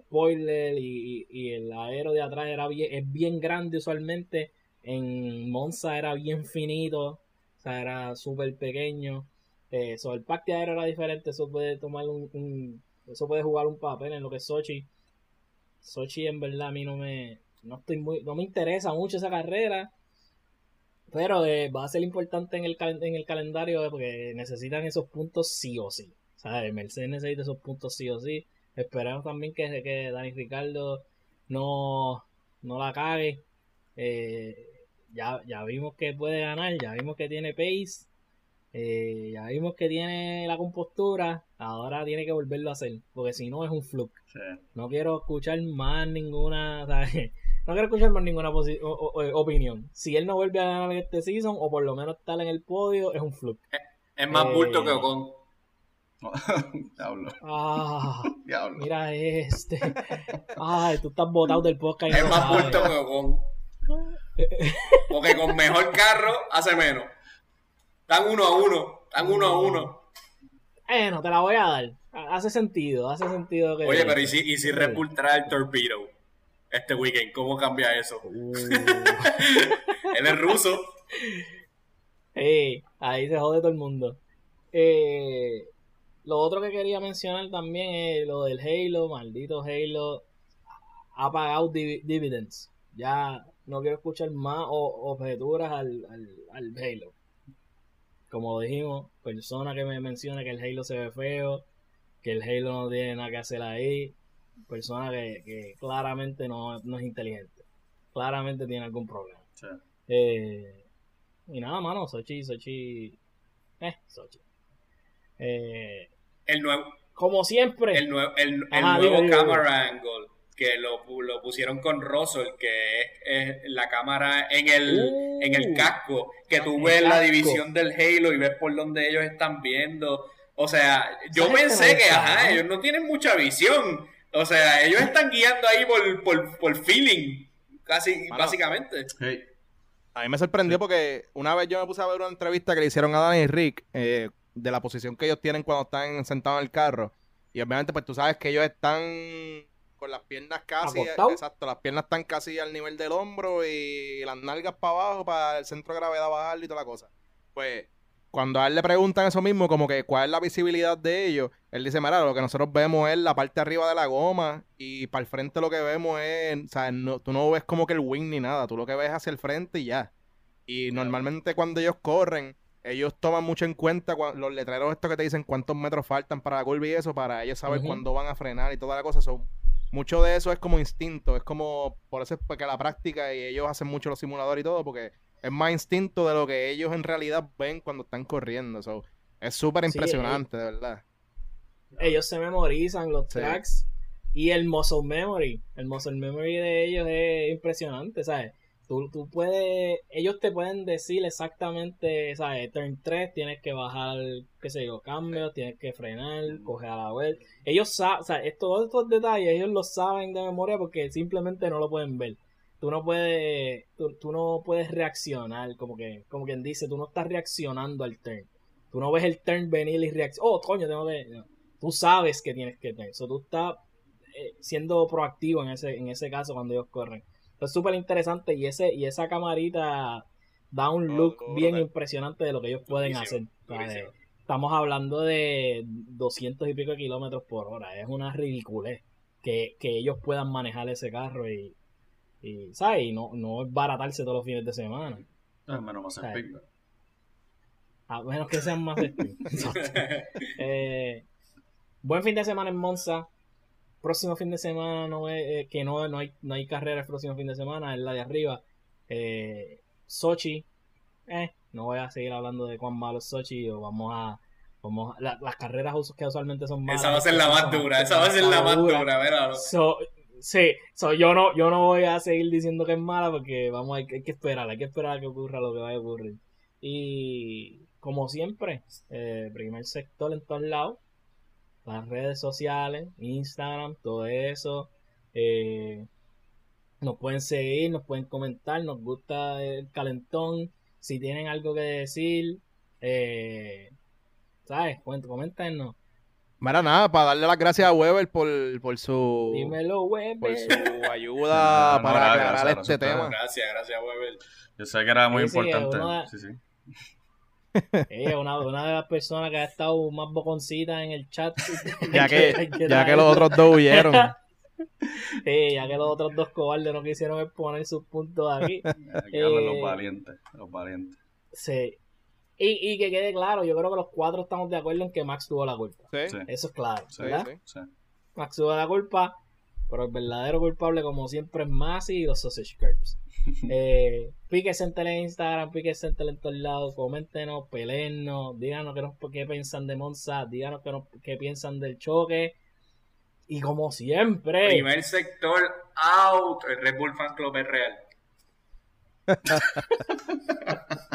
spoilers y el aero de atrás es bien grande usualmente. En Monza era bien finito, o sea, era súper pequeño. El pack de aero era diferente, eso puede jugar un papel en lo que es Sochi. En verdad a mí no me interesa mucho esa carrera, pero va a ser importante en el calendario porque necesitan esos puntos sí o sí, o sea, el Mercedes necesita esos puntos sí o sí. Esperamos también que Daniel Ricciardo no la cague. Ya vimos que puede ganar, ya vimos que tiene pace. Ya vimos que tiene la compostura, ahora tiene que volverlo a hacer, porque si no es un fluke. Sí. No quiero escuchar más ninguna, ¿sabes? No quiero escuchar más ninguna opinión. Si él no vuelve a ganar este season, o por lo menos estar en el podio, es un fluke. Es más bulto que Ocon. Diablo. Diablo. Mira este. Ay, tú estás botado del podcast. Es más bulto que Ocon. Porque con mejor carro hace menos. Están uno a uno. No te la voy a dar. Hace sentido que... Oye, pero ¿y si Red Bull trae el torpedo este weekend? ¿Cómo cambia eso? Él es ruso. Hey, ahí se jode todo el mundo. Lo otro que quería mencionar también es lo del Halo. Maldito Halo. Ha pagado dividends. Ya no quiero escuchar más objeturas al Halo. Como dijimos, persona que me menciona que el Halo se ve feo, que el Halo no tiene nada que hacer ahí, persona que claramente no es inteligente, claramente tiene algún problema. Sí. Y nada, mano, Sochi. El nuevo, como siempre, el nuevo camera angle que lo pusieron con Russell, que es la cámara en el casco, que tú ves la división del Halo y ves por donde ellos están viendo. O sea, yo pensé que ellos no tienen mucha visión. O sea, ellos están guiando ahí por feeling, casi, básicamente. Hey. A mí me sorprendió porque una vez yo me puse a ver una entrevista que le hicieron a Daniel Rick de la posición que ellos tienen cuando están sentados en el carro. Y obviamente, pues tú sabes que ellos están con las piernas casi... ¿Acostado? Exacto, las piernas están casi al nivel del hombro y las nalgas para abajo, para el centro de gravedad bajarlo y toda la cosa. Pues cuando a él le preguntan eso mismo, como que cuál es la visibilidad de ellos, él dice, mira, lo que nosotros vemos es la parte arriba de la goma y para el frente lo que vemos es, o sea, no, tú no ves como que el wing ni nada, tú lo que ves hacia el frente y ya. Y normalmente cuando ellos corren, ellos toman mucho en cuenta los letreros estos que te dicen cuántos metros faltan para la curva y eso, para ellos saber cuándo van a frenar y toda la cosa. So, mucho de eso es como instinto, es como, por eso es porque la práctica y ellos hacen mucho los simuladores y todo, porque... es más instinto de lo que ellos en realidad ven cuando están corriendo. So, es súper impresionante, de verdad. Ellos se memorizan los tracks y el muscle memory. El muscle memory de ellos es impresionante, ¿sabes? Tú puedes... ellos te pueden decir exactamente, ¿sabes? Turn 3, tienes que bajar, qué sé yo, cambios, tienes que frenar, coger a la vuelta. Ellos saben, o sea, todos estos detalles ellos los saben de memoria porque simplemente no lo pueden ver. Tú no puedes reaccionar, como quien dice, tú no estás reaccionando al turn. Tú no ves el turn venir y reaccionar. Oh, coño, tengo que... no. Tú sabes que tienes que turn. So, tú estás siendo proactivo en ese caso cuando ellos corren. Es súper interesante y esa camarita da un look bien impresionante de lo que ellos pueden hacer. Estamos hablando de 200 y pico kilómetros por hora. Es una ridiculez que ellos puedan manejar ese carro y ¿sabes? Y no es baratarse todos los fines de semana. A menos más espíritu. A menos que sean más espíritu. Buen fin de semana en Monza. Próximo fin de semana no hay carrera el próximo fin de semana, es la de arriba. Sochi. No voy a seguir hablando de cuán malo es Sochi o vamos a las carreras que usualmente son malas. Esa va a ser la más dura, ¿verdad? Yo no voy a seguir diciendo que es mala porque hay que esperar a que ocurra lo que vaya a ocurrir. Y como siempre, Primer Sector en todos lados, las redes sociales, Instagram, todo eso. Nos pueden seguir, nos pueden comentar, nos gusta el calentón. Si tienen algo que decir, ¿sabes? Coméntenos. Mira, nada, para darle las gracias a Weber por su ayuda para aclarar este tema. Gracias, Weber. Yo sé que era muy importante. Una de las personas que ha estado más boconcita en el chat. ya que los otros dos huyeron. Ya que los otros dos cobardes no quisieron exponer sus puntos aquí. Los valientes. Sí. Y que quede claro, yo creo que los cuatro estamos de acuerdo en que Max tuvo la culpa. Sí. Eso es claro, ¿verdad? Sí. Max tuvo la culpa, pero el verdadero culpable, como siempre, es Masi y los sausage curbs. Píquense en Instagram, píquense en todos lados, coméntenos, peleennos, díganos qué piensan de Monza, díganos qué piensan del choque. Y como siempre... Primer Sector out, el Red Bull Fan Club es real.